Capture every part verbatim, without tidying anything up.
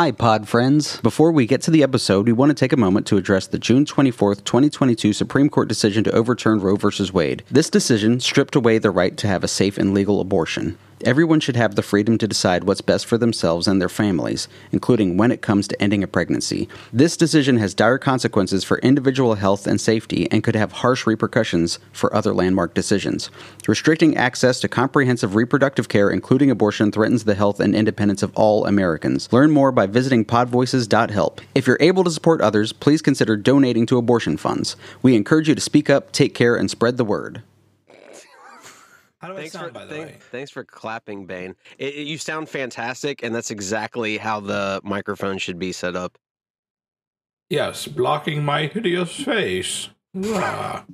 Hi, pod friends. Before we get to the episode, we want to take a moment to address the June twenty-fourth, twenty twenty-two Supreme Court decision to overturn Roe versus Wade. This decision stripped away the right to have a safe and legal abortion. Everyone should have the freedom to decide what's best for themselves and their families, including when it comes to ending a pregnancy. This decision has dire consequences for individual health and safety and could have harsh repercussions for other landmark decisions. Restricting access to comprehensive reproductive care, including abortion, threatens the health and independence of all Americans. Learn more by visiting podvoices dot help. If you're able to support others, please consider donating to abortion funds. We encourage you to speak up, take care, and spread the word. How do I thanks sound, for, by the th- way? Thanks for clapping, Bane. It, it, you sound fantastic, and that's exactly how the microphone should be set up. Yes, blocking my hideous face. Yeah.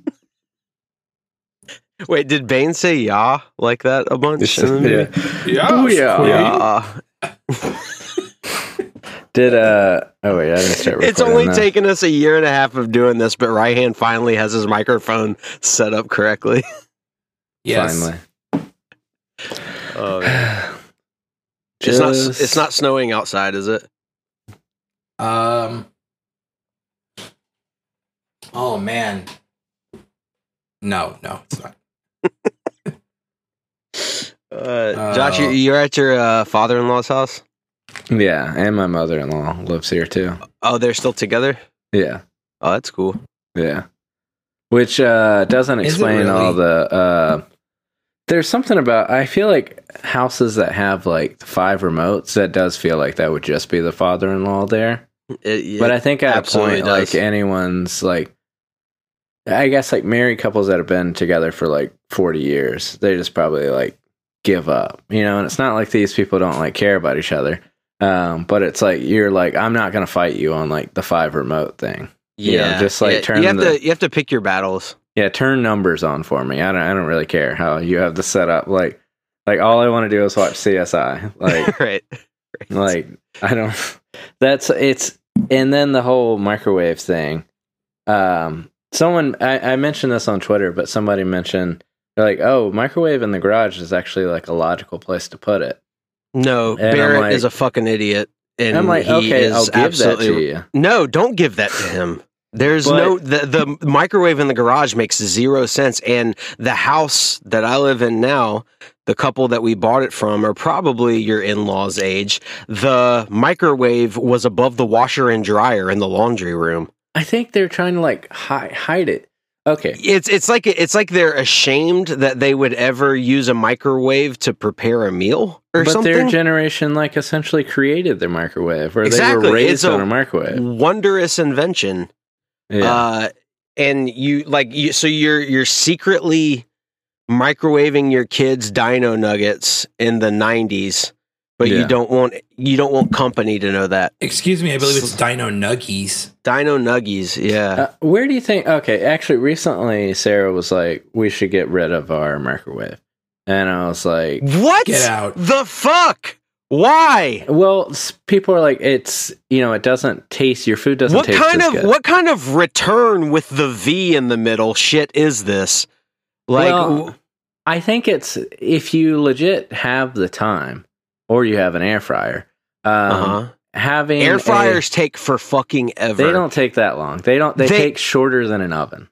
Wait, did Bane say "yah" like that a bunch? Yeah. Yes, yeah. Did uh? Oh wait, I didn't start. It's only that. Taken us a year and a half of doing this, but Raihan finally has his microphone set up correctly. Yes. Finally. Oh, yeah. Just... it's not it's not snowing outside, is it? Um Oh man. No, no, it's not. uh, Josh, you, you're at your uh, father-in-law's house? Yeah, and my mother-in-law lives here too. Oh, they're still together? Yeah. Oh, that's cool. Yeah. Which uh, doesn't explain really? all the uh, there's something about, I feel like houses that have like five remotes, that does feel like that would just be the father-in-law there. It, it but I think at a point, does. like anyone's like, I guess like married couples that have been together for like forty years, they just probably like give up, you know, and it's not like these people don't like care about each other. Um, but it's like, you're like, I'm not going to fight you on like the five remote thing. Yeah, you know, just like yeah, turn. You have the, to you have to pick your battles. Yeah, turn numbers on for me. I don't I don't really care how you have the setup. Like like all I want to do is watch C S I. Like right, right. Like I don't. That's it's and then the whole microwave thing. Um, someone I, I mentioned this on Twitter, but somebody mentioned they're like, oh, microwave in the garage is actually like a logical place to put it. No, and Barrett like, is a fucking idiot. And, and I'm like, okay, I'll give that to you. No, don't give that to him. There's but, no, the, the microwave in the garage makes zero sense. And the house that I live in now, the couple that we bought it from are probably your in-laws' age. The microwave was above the washer and dryer in the laundry room. I think they're trying to like hi- hide it. Okay. It's it's like it's like they're ashamed that they would ever use a microwave to prepare a meal or but something. But their generation like essentially created their microwave or exactly. they were raised it's on a, a microwave. Wondrous invention. Yeah. Uh, and you like you so you're you're secretly microwaving your kids' dino nuggets in the nineties, but yeah. you don't want you don't want company to know that. Excuse me, I believe it's Dino Nuggies. Dino Nuggies, yeah. Uh, where do you think? Okay, actually, recently Sarah was like, "We should get rid of our microwave," and I was like, "What? Get out! The fuck? Why?" Well, people are like, "It's you know, it doesn't taste your food doesn't what taste kind of good. What kind of return with the V in the middle shit is this? Like, well, I think it's if you legit have the time." Or you have an air fryer. Um, uh-huh. Having air fryers a, take for fucking ever. They don't take that long. They don't. They, they take shorter than an oven.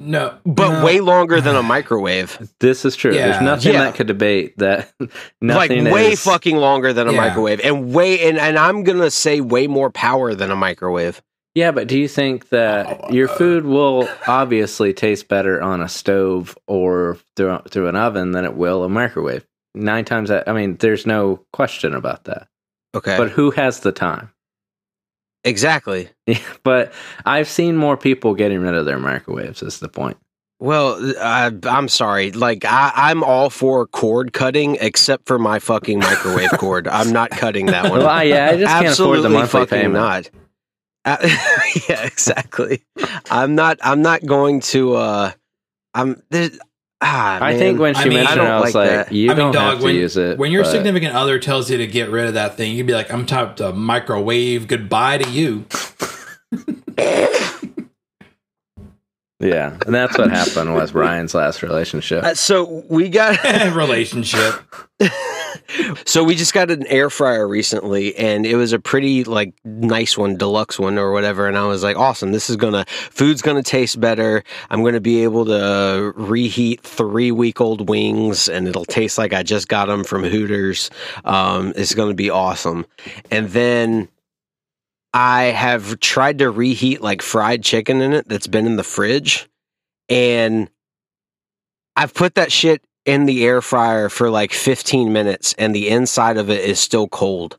No, but no. way longer than a microwave. This is true. Yeah. There's nothing yeah. that could debate that. Nothing like way is, fucking longer than a yeah. microwave, and way and, and I'm gonna say way more power than a microwave. Yeah, but do you think that oh, your food will obviously taste better on a stove or through through an oven than it will a microwave? Nine times that, I mean, there's no question about that. Okay. But who has the time? Exactly. Yeah, but I've seen more people getting rid of their microwaves, is the point. Well, I, I'm sorry. Like, I, I'm all for cord cutting, except for my fucking microwave cord. I'm not cutting that one. Well, yeah, I just can't afford the monthly payment. Not. Uh, yeah, exactly. I'm not, I'm not going to, uh, I'm, there's, Ah, I think when she I mean, mentioned it, I, I was like, like you I mean, don't dog, have to when, use it. When your but... significant other tells you to get rid of that thing, you'd be like, I'm tired to microwave goodbye to you. Yeah, and that's what happened with Ryan's last relationship. Uh, so we got... relationship. So we just got an air fryer recently, and it was a pretty like nice one, deluxe one or whatever. And I was like, awesome, this is gonna, food's gonna taste better. I'm gonna be able to reheat three week old wings, and it'll taste like I just got them from Hooters. Um, it's gonna be awesome. And then I have tried to reheat like fried chicken in it that's been in the fridge, and I've put that shit in the air fryer for like fifteen minutes, and the inside of it is still cold.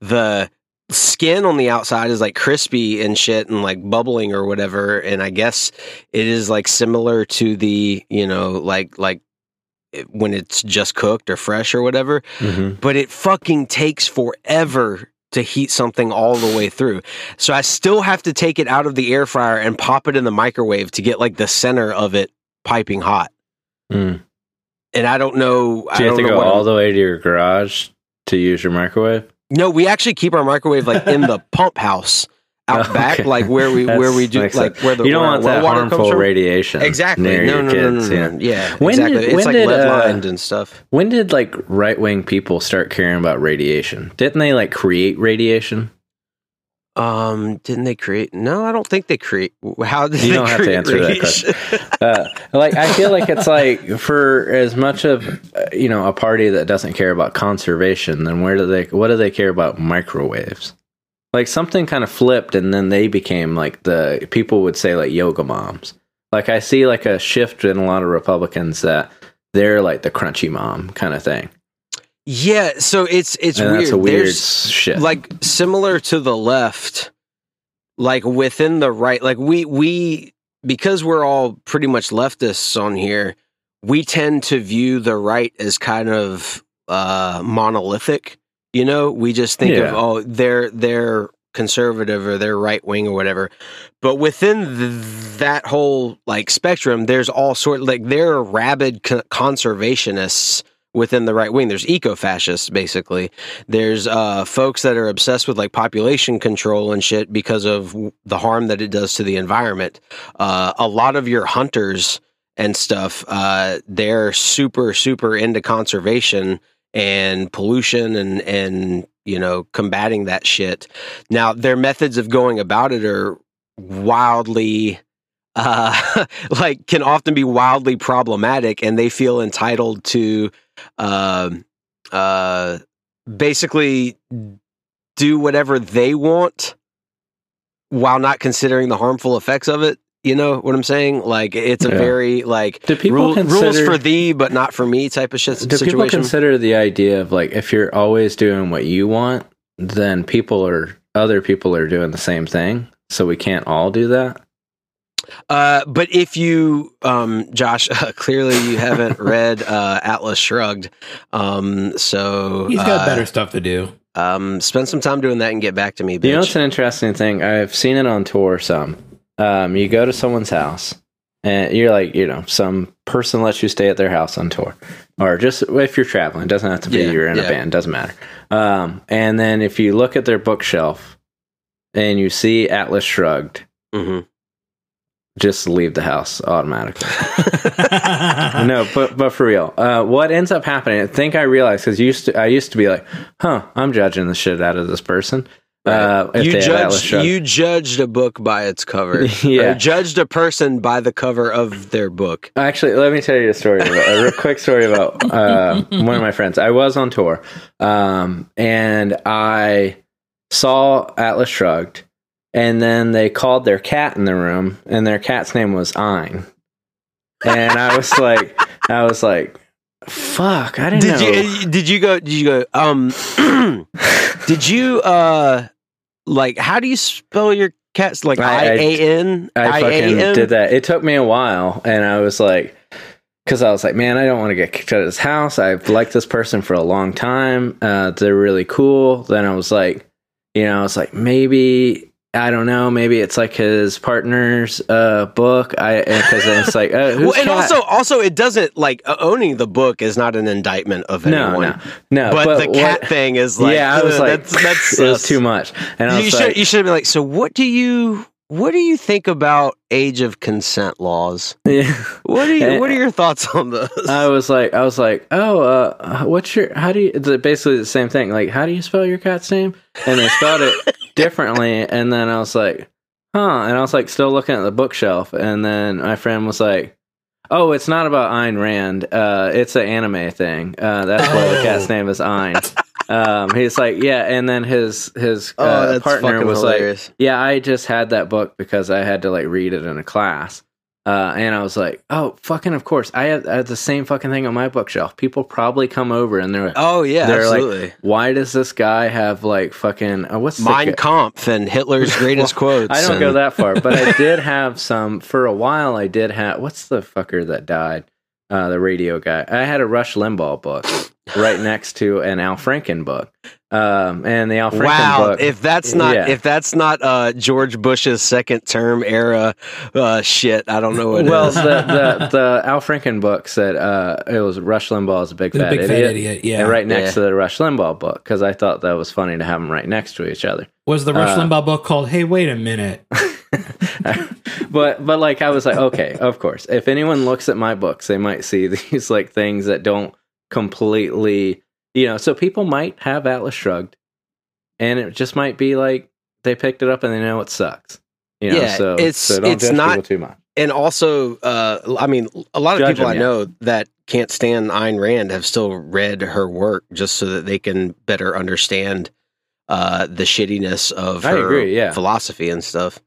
The skin on the outside is like crispy and shit and like bubbling or whatever, and I guess it is like similar to the, you know, like like when it's just cooked or fresh or whatever. Mm-hmm. But it fucking takes forever to heat something all the way through. So I still have to take it out of the air fryer and pop it in the microwave to get like the center of it piping hot. Mm. And I don't know. Do you I don't have to know go all I'm... the way to your garage to use your microwave? No, we actually keep our microwave like in the pump house out oh, back, okay. like where we where we do like where the you don't want that harmful radiation. Exactly. Near no, your no, kids, no, no, no, no. Yeah, yeah when exactly. Did, it's when like did, lead lined uh, and stuff. When did like right wing people start caring about radiation? Didn't they like create radiation? Um, didn't they create? No, I don't think they create. How did you they don't have to answer radiation? That question? Uh, like, I feel like it's like for as much of uh, you know a party that doesn't care about conservation, then where do they? What do they care about microwaves? Like something kind of flipped, and then they became like the people would say like yoga moms. Like I see like a shift in a lot of Republicans that they're like the crunchy mom kind of thing. Yeah, so it's it's and weird. That's a weird There's, shit. Like similar to the left, like within the right, like we we because we're all pretty much leftists on here, we tend to view the right as kind of uh, monolithic. You know, we just think yeah. of oh they're they're conservative or they're right wing or whatever. But within th- that whole like spectrum, there's all sort like there are rabid co- conservationists. Within the right wing, there's eco-fascists, basically. There's uh, folks that are obsessed with like population control and shit because of w- the harm that it does to the environment. Uh, a lot of your hunters and stuff, uh, they're super, super into conservation and pollution and, and, you know, combating that shit. Now, their methods of going about it are wildly... Uh, like can often be wildly problematic, and they feel entitled to uh, uh, basically do whatever they want while not considering the harmful effects of it. You know what I'm saying? Like it's a yeah. very like do people rule, consider, rules for thee but not for me type of shit do situation. People consider the idea of like if you're always doing what you want, then people are other people are doing the same thing, so we can't all do that. Uh, but if you, um, Josh, uh, clearly you haven't read uh, Atlas Shrugged, um, so he's got uh, better stuff to do. Um, spend some time doing that and get back to me, bitch. You know, it's an interesting thing. I've seen it on tour some. Um, you go to someone's house, and you're like, you know, some person lets you stay at their house on tour, or just if you're traveling, it doesn't have to be yeah, you're in yeah. a band, doesn't matter. Um, and then if you look at their bookshelf and you see Atlas Shrugged. Mm-hmm. Just leave the house automatically. No, but but for real, uh, what ends up happening? I think I realized because used to I used to be like, huh, I'm judging the shit out of this person. Right. Uh, if you they judged you judged a book by its cover. Yeah, or judged a person by the cover of their book. Actually, let me tell you a story, about, a real quick story about uh, one of my friends. I was on tour, um, and I saw Atlas Shrugged. And then they called their cat in the room, and their cat's name was Ayn. And I was like, I was like, fuck, I didn't did know. You, did you go, did you go, um, did you, uh, like, how do you spell your cat's, like, I A N? I, I, I fucking I A N? Did that. It took me a while, and I was like, because I was like, man, I don't want to get kicked out of this house. I've liked this person for a long time. Uh, they're really cool. Then I was like, you know, I was like, maybe... I don't know. Maybe it's like his partner's uh, book. I because it's like uh, well, and cat? also also it doesn't like uh, owning the book is not an indictment of anyone. No, no, no but, but the what, cat thing is like yeah. I was uh, like that's, that's it was too much. And I was you like, should you should be like so. What do you What do you think about age of consent laws? Yeah. What are you, what are your thoughts on this? I was like, I was like, oh, uh, what's your? How do you? It's basically the same thing. Like, how do you spell your cat's name? And they spelled it differently. And then I was like, huh. And I was like, still looking at the bookshelf. And then my friend was like, oh, it's not about Ayn Rand. Uh, it's an anime thing. Uh, that's why oh. the cat's name is Ayn. Um, he's like, yeah, and then his his oh, uh, partner was hilarious. Like, yeah, I just had that book because I had to like read it in a class, uh, and I was like, oh, fucking, of course, I had, I had the same fucking thing on my bookshelf. People probably come over and they're, oh yeah, they're absolutely. Like, why does this guy have like fucking uh, what's Mein Kampf and Hitler's greatest well, quotes? I don't and... go that far, but I did have some for a while. I did have what's the fucker that died? Uh, the radio guy. I had a Rush Limbaugh book right next to an Al Franken book, um, and the Al Franken wow, book. If that's not yeah. if that's not uh, George Bush's second term era uh, shit, I don't know what. Well, it is. the, the the Al Franken book said uh, it was Rush Limbaugh's Big Fat Big Idiot, idiot yeah. and right next yeah. to the Rush Limbaugh book because I thought that was funny to have them right next to each other. Was the Rush uh, Limbaugh book called "Hey, Wait a Minute"? but but like I was like, okay, of course. If anyone looks at my books, they might see these like things that don't completely, you know. So people might have Atlas Shrugged, and it just might be like they picked it up and they know it sucks. You know, yeah, so it's so don't it's judge not people too much. And also, uh, I mean, a lot of judge people them, I know yeah. that can't stand Ayn Rand have still read her work just so that they can better understand uh, the shittiness of I her agree, yeah. philosophy and stuff.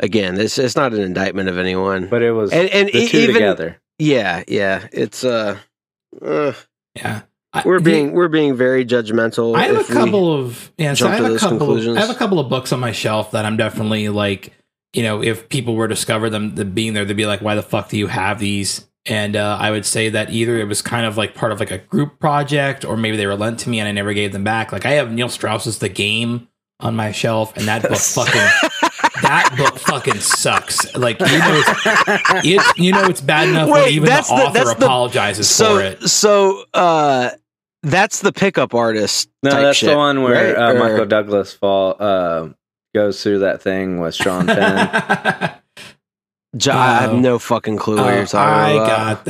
Again, this it's not an indictment of anyone, but it was and, and the e- two even, together. Yeah, yeah, it's uh, uh yeah. I, we're being the, we're being very judgmental. I have a couple of yeah, so I have a couple. Of, I have a couple of books on my shelf that I'm definitely like, you know, if people were to discover them the, being there, they'd be like, "Why the fuck do you have these?" And uh, I would say that either it was kind of like part of like a group project, or maybe they were lent to me and I never gave them back. Like I have Neil Strauss's The Game on my shelf, and that book fucking. That book fucking sucks. Like you know, it's, it's you know it's bad enough Wait, when even the author the, apologizes the, so, for it. So uh, that's the pickup artist. No, type that's shit, the one where right? uh, Michael or, Douglas fall uh, goes through that thing with Sean Penn. Jo- oh, I have no fucking clue what oh, you're talking I about. I got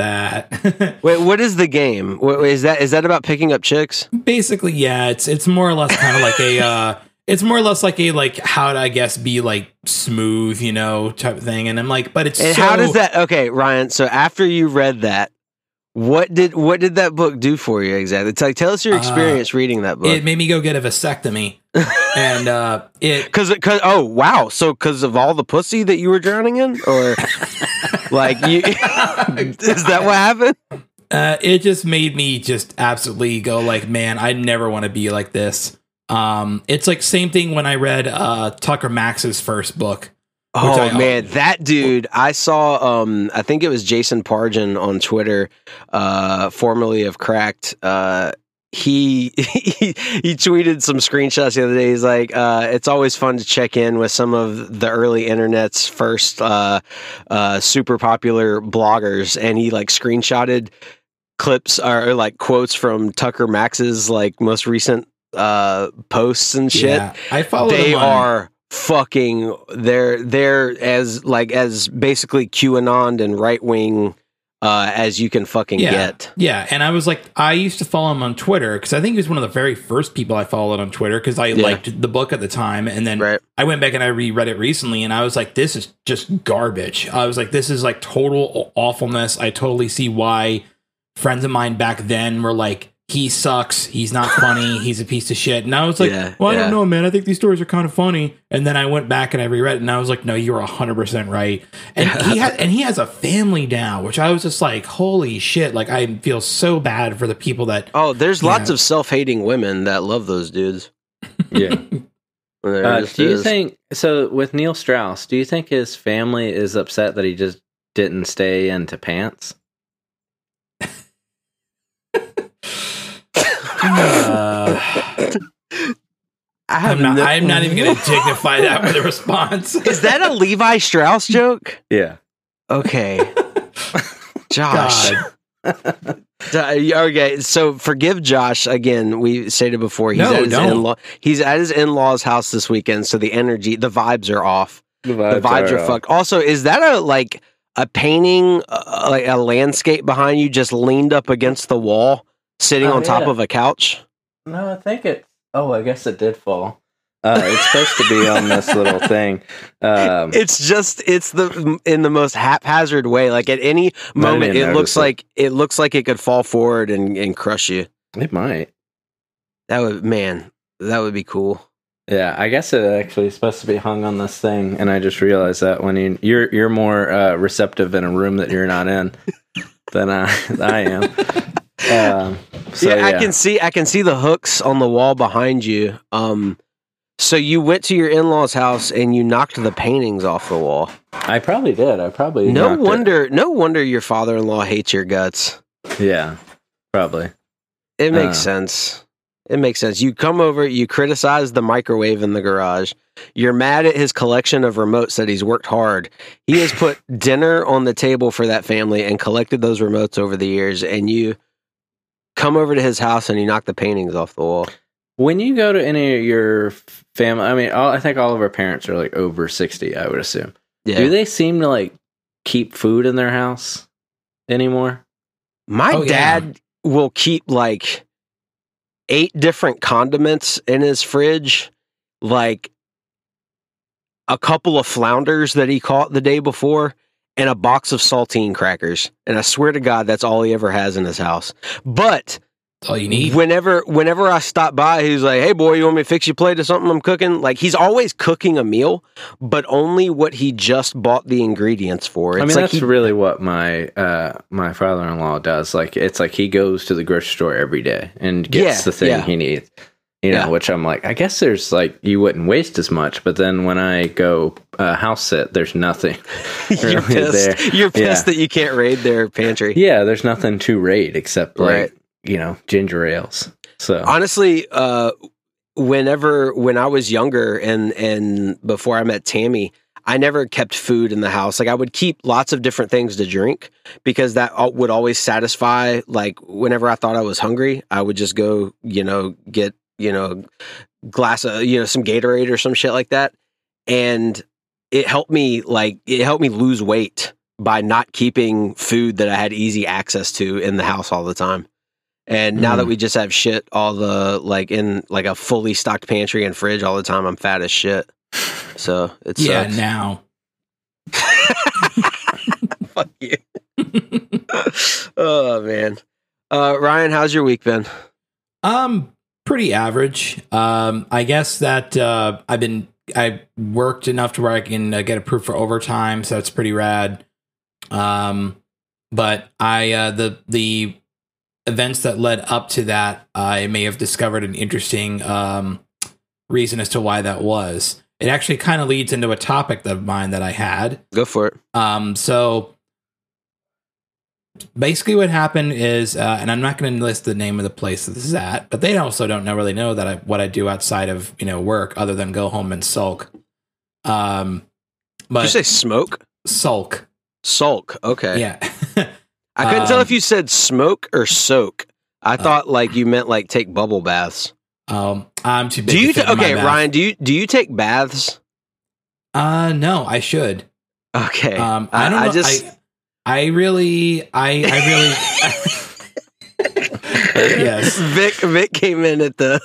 that. Wait, what is The Game? What, is that is that about picking up chicks? Basically, yeah. It's it's more or less kind of like a. Uh, It's more or less like a, like, how to, I guess, be, like, smooth, you know, type of thing. And I'm like, but it's and so... how does that... Okay, Ryan, so after you read that, what did what did that book do for you exactly? It's like, tell us your experience uh, reading that book. It made me go get a vasectomy. and uh, it... Cause, cause, oh, wow. So, because of all the pussy that you were drowning in? Or, like, you, is that what happened? Uh, it just made me just absolutely go, like, man, I never want to be like this. Um, it's like same thing when I read uh, Tucker Max's first book. Oh I, man, that dude! I saw. Um, I think it was Jason Pargin on Twitter, uh, formerly of Cracked. Uh, he, he he tweeted some screenshots the other day. He's like, uh, "It's always fun to check in with some of the early internet's first uh, uh, super popular bloggers," and he like screenshotted clips or, or like quotes from Tucker Max's like most recent. uh posts and shit yeah, I follow they are fucking they're they're as like as basically QAnon and right wing uh as you can fucking yeah, get yeah and I was like I used to follow him on Twitter because I think he was one of the very first people I followed on Twitter because I yeah. liked the book at the time and then right. I went back and I reread it recently and I was like this is just garbage. I was like this is like total awfulness. I totally see why friends of mine back then were like he sucks, he's not funny, he's a piece of shit. And I was like, yeah, well, I yeah. don't know, man. I think these stories are kind of funny. And then I went back and I reread it, and I was like, no, you're one hundred percent right. And, he, ha- and he has a family now, which I was just like, holy shit. Like, I feel so bad for the people that... Oh, there's lots know. of self-hating women that love those dudes. Yeah. uh, do you is. think... So, with Neil Strauss, do you think his family is upset that he just didn't stay into pants? Uh, I have I'm not, no, I'm not even going to dignify that with a response. Is that a Levi Strauss joke? Yeah. Okay. Josh. God. Okay, so forgive Josh again. We stated before he's no, at his in-law. He's at his in-laws' house this weekend, so the energy, the vibes are off. The vibes, the vibes are, are fucked. Also, is that a like a painting, uh, like a landscape behind you, just leaned up against the wall, sitting oh, on yeah. top of a couch? No, I think it. Oh, I guess it did fall. Uh, it's supposed to be on this little thing. Um, it's just it's the in the most haphazard way. Like at any moment, it looks it. like it looks like it could fall forward and, and crush you. It might. That would man. That would be cool. Yeah, I guess it actually is supposed to be hung on this thing, and I just realized that when you you're you're more uh, receptive in a room that you're not in than I I am. Um, so, yeah, I yeah. can see I can see the hooks on the wall behind you. Um, so you went to your in-laws' house and you knocked the paintings off the wall. I probably did. I probably no wonder it. no wonder your father-in-law hates your guts. Yeah, probably. It makes uh, sense. It makes sense. You come over, you criticize the microwave in the garage. You're mad at his collection of remotes that he's worked hard. He has put dinner on the table for that family and collected those remotes over the years. And you come over to his house and you knock the paintings off the wall. When you go to any of your family, I mean, all, I think all of our parents are like over sixty, I would assume. Yeah. Do they seem to like keep food in their house anymore? My oh, dad yeah. will keep like... eight different condiments in his fridge, like a couple of flounders that he caught the day before, and a box of saltine crackers. And I swear to God, that's all he ever has in his house. But all you need. Whenever, whenever I stop by, he's like, "Hey, boy, you want me to fix your plate or something? I'm cooking." Like he's always cooking a meal, but only what he just bought the ingredients for. It's I mean, like that's he, really what my uh, my father-in-law does. Like it's like he goes to the grocery store every day and gets yeah, the thing yeah. he needs. You know, yeah. which I'm like, I guess there's like you wouldn't waste as much, but then when I go uh, house sit, there's nothing. You're really pissed. There. You're pissed yeah. that you can't raid their pantry. Yeah, there's nothing to raid except like. Right. You know, ginger ales. So honestly, uh, whenever when I was younger and and before I met Tammy, I never kept food in the house. Like I would keep lots of different things to drink because that would always satisfy. Like whenever I thought I was hungry, I would just go, you know, get you know, glass of you know some Gatorade or some shit like that, and it helped me like it helped me lose weight by not keeping food that I had easy access to in the house all the time. And now mm. that we just have shit all the, like, in, like, a fully stocked pantry and fridge all the time, I'm fat as shit. So, it yeah, sucks. Yeah, now. Fuck you. Oh, man. Uh, Ryan, how's your week been? Um, pretty average. Um, I guess that uh, I've been, I worked enough to where I can uh, get approved for overtime, so that's pretty rad. Um, but I, uh, the, the... events that led up to that, I may have discovered an interesting um, reason as to why that was. It actually kind of leads into a topic of mine that I had. Go for it. Um, so basically what happened is, uh, and I'm not going to list the name of the place that this is at, but they also don't know, really know that I, what I do outside of, you know, work other than go home and sulk. Um, but Did you say smoke? Sulk. Sulk. Okay. Yeah. I couldn't um, tell if you said smoke or soak. I uh, thought like you meant like take bubble baths. Um, I'm too big. Do you to fit in okay, my bath. Ryan? Do you do you take baths? Uh, no, I should. Okay. Um, I, I don't. Know, I just. I, I really. I. I really. Yes. Vic. Vic came in at the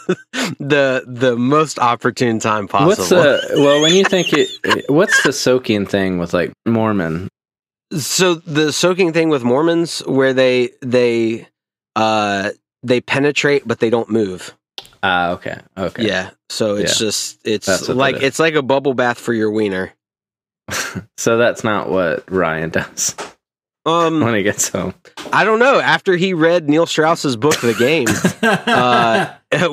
the the most opportune time possible. What's the well? When you think it, what's the soaking thing with like Mormon? So the soaking thing with Mormons where they they uh they penetrate but they don't move. Ah, uh, okay. Okay. Yeah. So it's yeah. just it's like it's like a bubble bath for your wiener. So that's not what Ryan does. Um when he gets home. I don't know. After he read Neil Strauss's book The Game, uh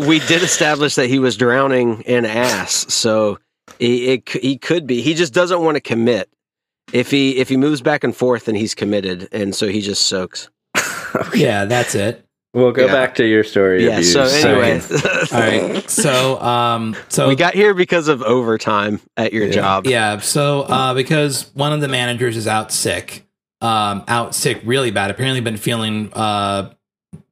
we did establish that he was drowning in ass. So he it, he could be. He just doesn't want to commit. If he if he moves back and forth, then he's committed, and so he just soaks. Okay. Yeah, that's it. We'll go yeah. back to your story. Yeah. So anyway, all right. So um, so we got here because of overtime at your yeah. job. Yeah. So uh, because one of the managers is out sick, um, out sick really bad. Apparently, been feeling uh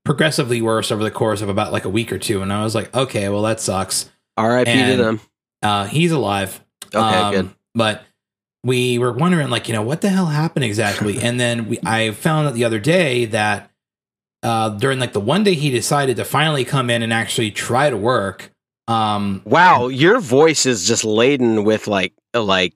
progressively worse over the course of about like a week or two, and I was like, okay, well that sucks. R I P to them. Uh, he's alive. Okay. Um, good. But. we were wondering, like, you know, what the hell happened exactly? And then we, I found out the other day that uh, during, like, the one day he decided to finally come in and actually try to work. Um, wow, your voice is just laden with, like, like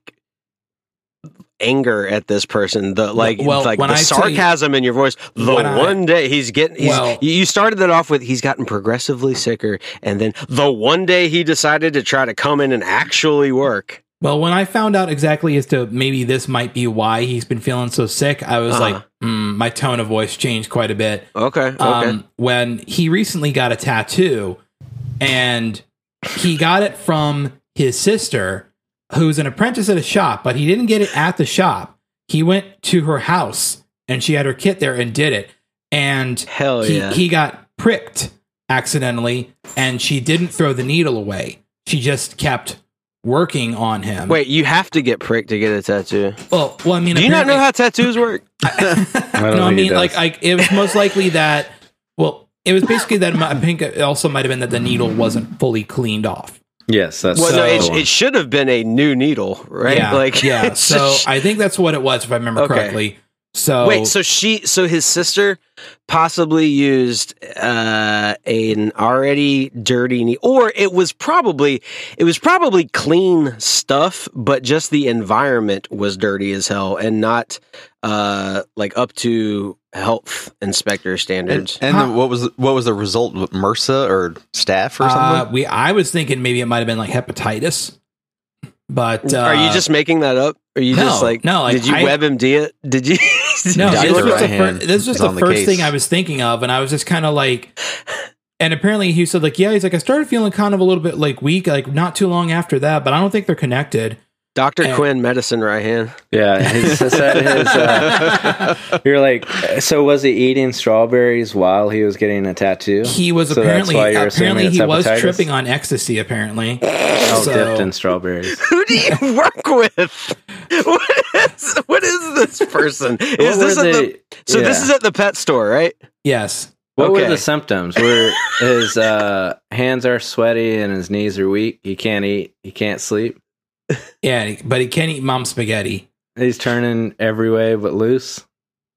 anger at this person. The like, well, like the I sarcasm you, in your voice. The one I, day he's getting, he's, well, you started that off with he's gotten progressively sicker, and then the one day he decided to try to come in and actually work. Well, when I found out exactly as to maybe this might be why he's been feeling so sick, I was uh-huh. like, mm, my tone of voice changed quite a bit. Okay, okay. Um, when he recently got a tattoo, and he got it from his sister, who's an apprentice at a shop, but he didn't get it at the shop. He went to her house, and she had her kit there and did it. And Hell he, yeah. he got pricked accidentally, and she didn't throw the needle away. She just kept working on him. Wait, you have to get pricked to get a tattoo? Well, well, I mean, do you not know how tattoos work? I, I don't no, know I mean, like, I, it was most likely that. Well, it was basically that. I think it also might have been that the needle wasn't fully cleaned off. Yes, that's well. So, no, it, it should have been a new needle, right? Yeah, like, yeah. So I think that's what it was, if I remember okay. correctly. So wait, so she, so his sister possibly used uh, an already dirty needle, or it was probably it was probably clean stuff, but just the environment was dirty as hell and not uh, like up to health inspector standards. And, and huh. the, what was what was the result? MRSA or staph or something? Uh, we, I was thinking maybe it might have been like hepatitis. But uh, are you just making that up? Are you no, just like no? Like, did you I, WebMD it? Did you? Did no, you this, was the fir- this was the first the thing I was thinking of, and I was just kind of like. And apparently, he said like, yeah, he's like, I started feeling kind of a little bit like weak, like not too long after that, but I don't think they're connected. Doctor And, Quinn, medicine, Raihan. Yeah, his, his, uh, you're like. So was he eating strawberries while he was getting a tattoo? He was so apparently. Apparently, he hepatitis? was tripping on ecstasy. Apparently, oh, so, dipped in strawberries. Who do you work with? What is what is this person? Is this at the, so? Yeah. This is at the pet store, right? Yes. What okay. were the symptoms? Where his uh, hands are sweaty and his knees are weak. He can't eat. He can't sleep. Yeah, but he can't eat mom's spaghetti. He's turning every way but loose.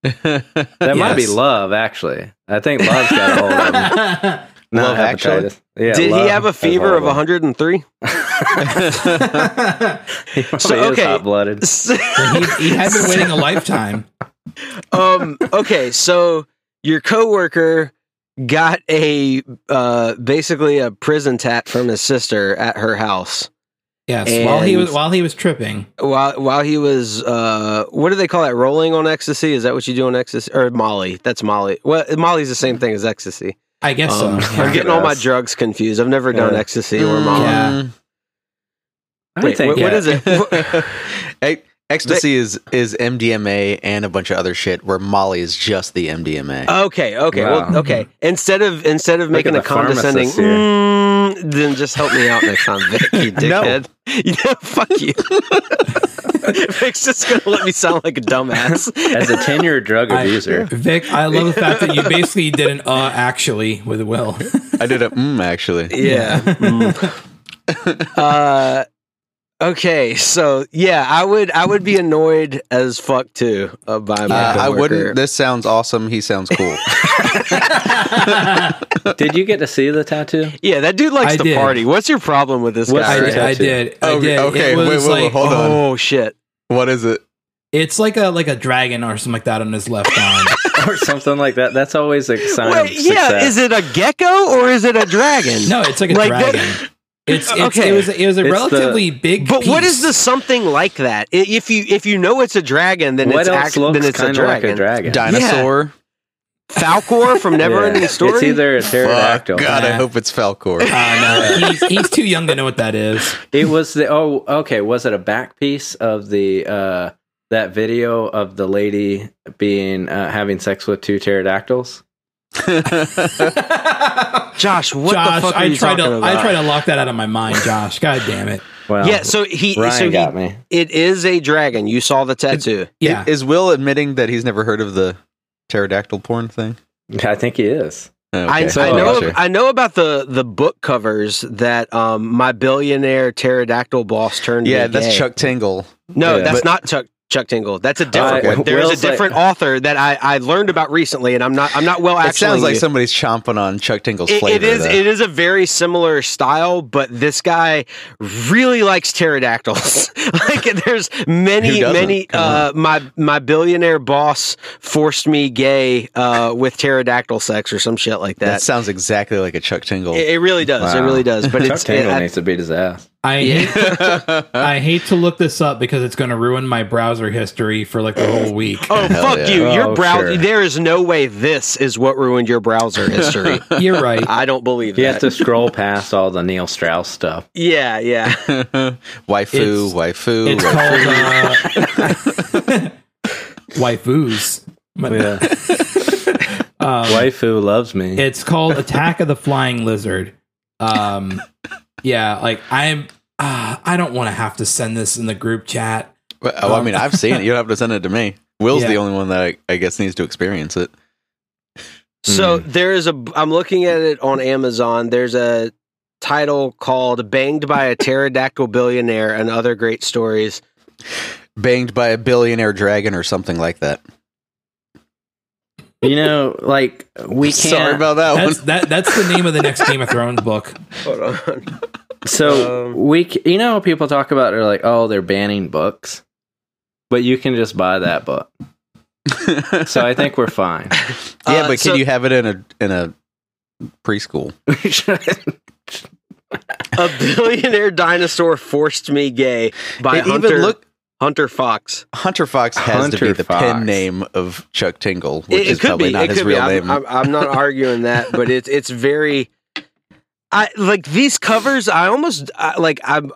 That yes. might be love, actually. I think love's got a hold of him. Love, actually? Yeah, Did love he have a fever of one hundred three? He so, okay. is hot-blooded. So, he, he had been waiting a lifetime. Um. Okay, so your coworker got a uh, basically a prison tat from his sister at her house. Yes, and while he was while he was tripping, while while he was uh, what do they call that? Rolling on ecstasy? Is that what you do on ecstasy or Molly? That's Molly. Well, Molly's the same thing as ecstasy, I guess. Um, so. Yeah. I'm getting all my drugs confused. I've never done yeah. ecstasy or Molly. Yeah. I Wait, think, what, yeah. what is it? Ecstasy is is M D M A and a bunch of other shit, where Molly is just the M D M A. Okay, okay, wow. well, okay. Instead of instead of Look making the, the condescending, mm, then just help me out next time, Vic, you dickhead. No. You know, fuck you. Vic's just gonna let me sound like a dumbass. As a ten-year drug abuser, I, Vic, I love the fact that you basically did an uh actually with Will. I did a mm actually. Yeah. yeah. Mm. Uh. Okay, so yeah, I would I would be annoyed as fuck too uh, by my. Uh, I wouldn't. This sounds awesome. He sounds cool. Did you get to see the tattoo? Yeah, that dude likes I to did. party. What's your problem with this What's guy? I did. I did. I did. Okay, it was wait, wait, wait, like, hold on. Oh shit! What is it? It's like a like a dragon or something like that on his left arm. Or something like that. That's always a sign Wait, of success. Yeah, is it a gecko or is it a dragon? No, it's like a like dragon. That- It's, it's okay. It was it was a it's relatively the, big. But piece. What is the something like that? If you if you know it's a dragon, then what it's actually then it's a dragon. Like a dragon. Dinosaur, yeah. Falcor from Neverending yeah. Story. It's either a pterodactyl. Oh, God, yeah. I hope it's Falcor. Uh, no, he's, he's too young to know what that is. It was the oh okay. Was it a back piece of the uh, that video of the lady being uh, having sex with two pterodactyls? Josh, what Josh, the fuck are I you tried talking to, about? I tried to lock that out of my mind, Josh. God damn it. Well, yeah, so he, Ryan so he got me. It is a dragon. You saw the tattoo. It, yeah. It, is Will admitting that he's never heard of the pterodactyl porn thing? I think he is. Okay. I, so, I know sure. I know about the, the book covers that um, my billionaire pterodactyl boss turned. Yeah, that's gay. Chuck Tingle. No, yeah, that's but, not Chuck Chuck Tingle. That's a different uh, one. There Will's is a different like, author that I, I learned about recently, and I'm not I'm not well. It sounds like you. somebody's chomping on Chuck Tingle's it, flavor. It is though. It is a very similar style, but this guy really likes pterodactyls. Like there's many many uh, my my billionaire boss forced me gay uh, with pterodactyl sex or some shit like that. That sounds exactly like a Chuck Tingle. It, it really does. Wow. It really does. But Chuck it's, Tingle it, I, needs to beat his ass. I hate, to, I hate to look this up because it's going to ruin my browser history for like the whole week. Oh, Hell fuck yeah. you. Your oh, browser. Sure. There is no way this is what ruined your browser history. You're right. I don't believe you that. You have to scroll past all the Neil Strauss stuff. Yeah, yeah. Waifu, it's, waifu. It's waifu. called uh, waifus. Yeah. um, waifu loves me. It's called Attack of the Flying Lizard. Um... Yeah, like I'm, uh, I don't want to have to send this in the group chat. Well, um, I mean, I've seen it. You don't have to send it to me. Will's yeah. the only one that I, I guess needs to experience it. So mm. there is a, I'm looking at it on Amazon. There's a title called Banged by a Pterodactyl Billionaire and Other Great Stories. Banged by a Billionaire Dragon or something like that. You know, like we can't. Sorry about that one. That's, that, that's the name of the next Game of Thrones book. Hold on. So um, we, you know, people talk about they're like, oh, they're banning books, but you can just buy that book. So I think we're fine. Yeah, uh, but so, can you have it in a in a preschool? A Billionaire Dinosaur Forced Me Gay by it Hunter. Even look- Hunter Fox. Hunter Fox has Hunter to be the Fox. pen name of Chuck Tingle, which it, it is probably be. not it his real I'm, name. I'm, I'm not arguing that, but it's it's very. I like these covers. I almost I, like I'm.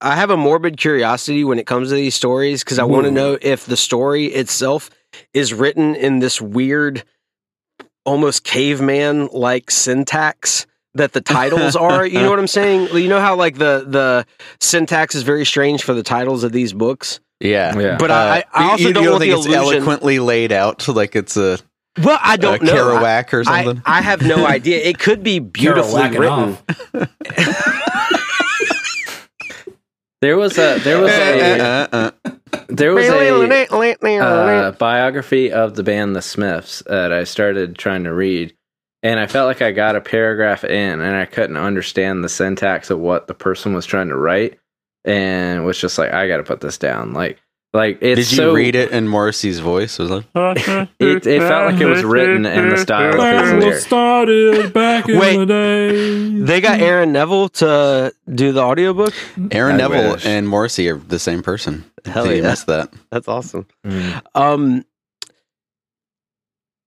I have a morbid curiosity when it comes to these stories because I want to know if the story itself is written in this weird, almost caveman like syntax that the titles are. You know what I'm saying? You know how like the the syntax is very strange for the titles of these books. Yeah, yeah. But uh, I, I also you, don't, you don't want think the illusion. It's eloquently laid out, like it's a well, I don't a know Kerouac I, or something. I, I have no idea. It could be beautifully written. There was a there was a uh, uh, uh. there was a uh, biography of the band The Smiths that I started trying to read. And I felt like I got a paragraph in and I couldn't understand the syntax of what the person was trying to write. And was just like, I got to put this down. Like, like it's Did you so, read it in Morrissey's voice? Was like, it, it felt like it was written in the style of his started back in Wait, the day. They got Aaron Neville to do the audiobook? Aaron I Neville wish. and Morrissey are the same person. Hell yeah. You missed that. That's awesome. Mm. Um,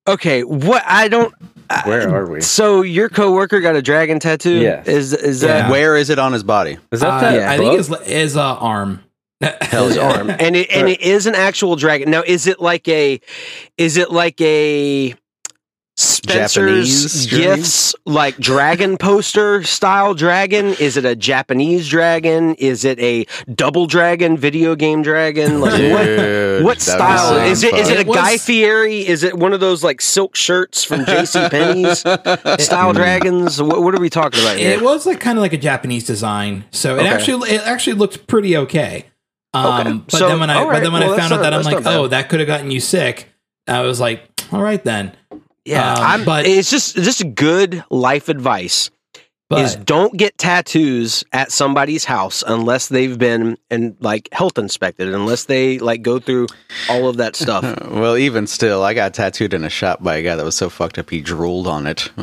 Okay, what I don't. Uh, where are we? So your coworker got a dragon tattoo. Yeah, is is that yeah. where is it on his body? Is that uh, that? Yeah. I think his his uh, arm. Hell his arm, and it and it is an actual dragon. Now, is it like a? Is it like a? Spencer's Japanese Gifts, like dragon poster style dragon? Is it a Japanese dragon? Is it a double dragon video game dragon? Like Dude, what, what style is it? Fun. Is it a it was, Guy Fieri? Is it one of those like silk shirts from J C Penney's style dragons? What, what are we talking about here? It was like kind of like a Japanese design, so it okay. actually it actually looked pretty okay. Um, okay. But, so, then I, right. but then when well, I found out not, that I'm like, oh, that could have gotten you sick. I was like, all right then. Yeah, um, I'm, but it's just just good life advice but, is don't get tattoos at somebody's house unless they've been and like health inspected, unless they like go through all of that stuff. Well, even still, I got tattooed in a shop by a guy that was so fucked up he drooled on it.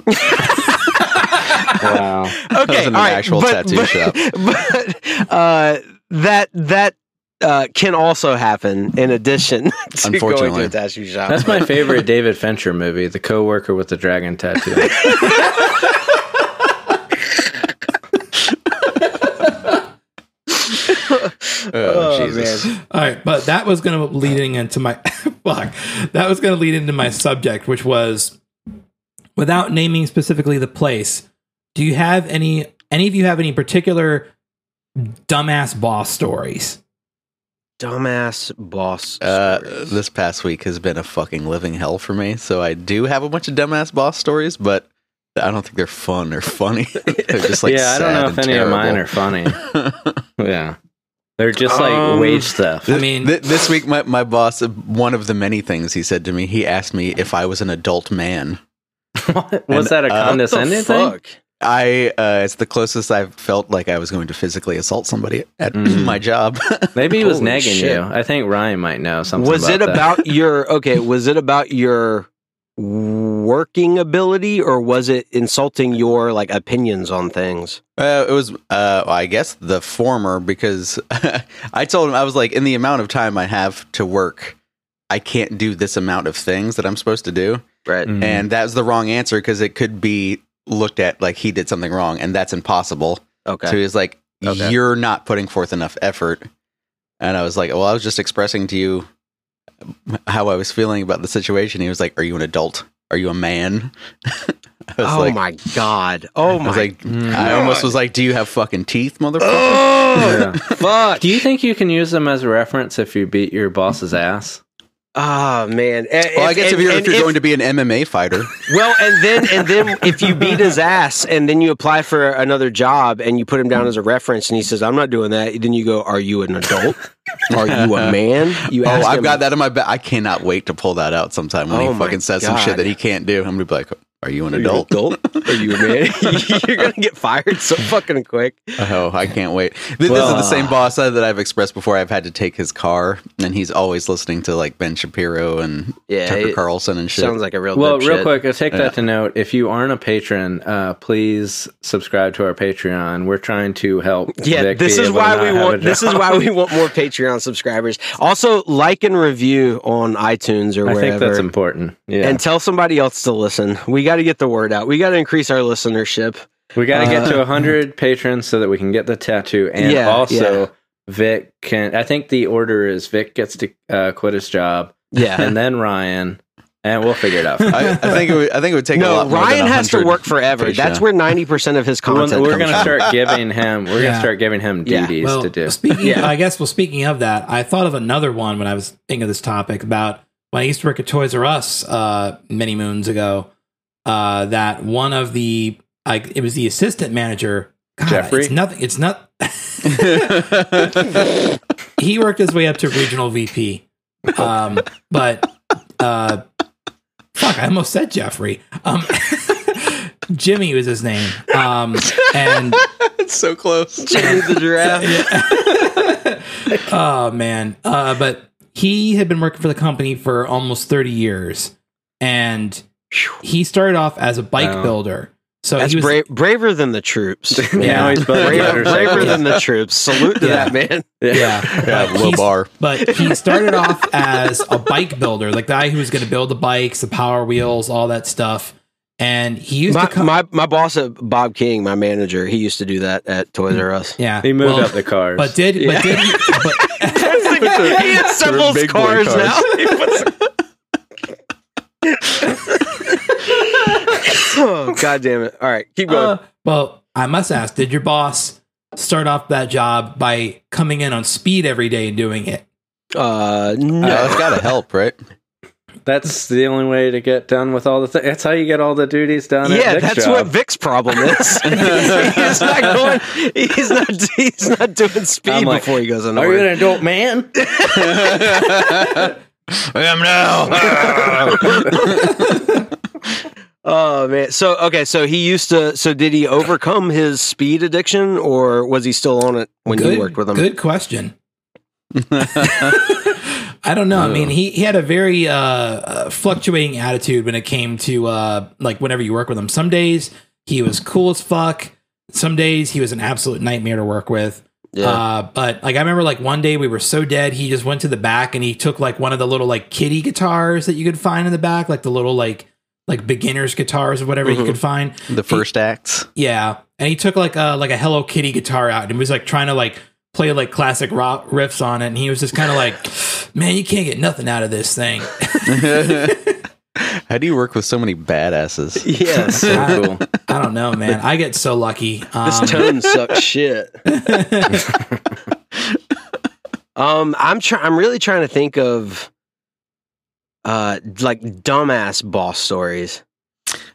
Wow. Okay, an right, actual but, tattoo but, shop. But uh, that that. Uh, can also happen in addition to Unfortunately. going to a tattoo shop. That's my favorite David Fincher movie, The Coworker with the Dragon Tattoo. oh, oh, Jesus. Man. All right, but that was going to leading into my fuck. That was going to lead into my subject, which was without naming specifically the place. Do you have any any of you have any particular dumbass boss stories? Dumbass boss uh, this past week has been a fucking living hell for me, so I do have a bunch of dumbass boss stories, but I don't think they're fun or funny. They're just like yeah, sad I don't know if any terrible. of mine are funny. Yeah, They're just like um, wage theft. I mean, th- this week, my, my boss, one of the many things he said to me, he asked me if I was an adult man. What? Was and, that a condescending uh, thing? I, uh, it's the closest I've felt like I was going to physically assault somebody at mm. my job. Maybe he was nagging shit. you. I think Ryan might know something was about it about that. your, okay, was it about your working ability, or was it insulting your, like, opinions on things? Uh, it was, uh, I guess the former, because I told him, I was like, in the amount of time I have to work, I can't do this amount of things that I'm supposed to do. Right. Mm. And that was the wrong answer, because it could be looked at like he did something wrong, and that's impossible. Okay. So he was like, okay, you're not putting forth enough effort. And I was like, well, I was just expressing to you how I was feeling about the situation. He was like, are you an adult? Are you a man? I was oh like, my God. Oh my I was like, God. I almost was like, do you have fucking teeth, motherfucker? Oh, yeah. Fuck. Do you think you can use them as a reference if you beat your boss's ass? Ah, oh, man. And, well, I guess and, if you're, if you're if, going to be an M M A fighter. Well, and then and then if you beat his ass and then you apply for another job and you put him down as a reference and he says, I'm not doing that. Then you go, are you an adult? Are you a man? You ask oh, I've him, got that in my back. I cannot wait to pull that out sometime when oh he fucking says God. some shit that he can't do. I'm going to be like, are you an are adult? You an adult? Are you a man? You're going to get fired so fucking quick. Oh, I can't wait. This, well, this is the same boss that I've expressed before. I've had to take his car, and he's always listening to like Ben Shapiro and yeah, Tucker Carlson and shit. Sounds like a real Well, real shit. quick, I'll take yeah. that to note. If you aren't a patron, uh, please subscribe to our Patreon. We're trying to help. Yeah, Vic this is why we want. This is why we want more Patreon subscribers. Also, like and review on iTunes or wherever. I think that's important. Yeah. And tell somebody else to listen. We got to get the word out. We got to increase our listenership. We got to get uh, to one hundred patrons so that we can get the tattoo. And yeah, also, yeah. Vic can. I think the order is Vic gets to uh, quit his job. Yeah, and then Ryan, and we'll figure it out. I, I think it would, I think it would take no, a lot. No, Ryan has to work forever. Patreon. That's where ninety percent of his content. We're, we're going to start giving him. We're yeah. going to start giving him duties yeah. well, to do. Speaking, yeah. I guess. Well, speaking of that, I thought of another one when I was thinking of this topic about when I used to work at Toys R Us uh, many moons ago. Uh, that one of the like it was the assistant manager. God, Jeffrey. It's nothing. It's not. He worked his way up to regional V P, um, but uh, fuck, I almost said Jeffrey. Um, Jimmy was his name, um, and it's so close. Jimmy the giraffe. Oh man, uh, but he had been working for the company for almost thirty years, and he started off as a bike wow. builder. So That's he was bra- braver than the troops. Yeah, braver, braver than the troops. Salute to yeah. that man. Yeah, yeah. yeah low bar. But he started off as a bike builder, like the guy who was going to build the bikes, the power wheels, all that stuff. And he used my, to come. My, my boss, Bob King, my manager, he used to do that at Toys R Us. Yeah, he moved well, up the cars, but did yeah. but did he? But, the, he assembles cars, cars now. He puts oh, God damn it. All right, keep going. Uh, well, I must ask, did your boss start off that job by coming in on speed every day and doing it? Uh, no. Uh, that's got to help, right? That's the only way to get done with all the things. That's how you get all the duties done. Yeah, that's job. what Vic's problem is. he's not going. He's not. He's not doing speed like, before he goes on. Are you an adult man? I am now. Oh man. So okay, so he used to so did he overcome his speed addiction, or was he still on it when good, you worked with him? Good question. I don't know. I mean, he, he had a very uh, fluctuating attitude when it came to uh, like whenever you work with him. Some days he was cool as fuck. Some days he was an absolute nightmare to work with. Yeah. Uh, but like I remember like one day we were so dead he just went to the back and he took like one of the little like kiddie guitars that you could find in the back, like the little like like beginners guitars or whatever mm-hmm. you could find. The first he, acts. Yeah. And he took like a like a Hello Kitty guitar out and was like trying to like play like classic rock riffs on it, and he was just kind of like, man, you can't get nothing out of this thing. How do you work with so many badasses? Yeah, so I, cool. I don't know, man. I get so lucky. Um, this tone sucks shit. um, I'm trying. I'm really trying to think of, uh, like dumbass boss stories.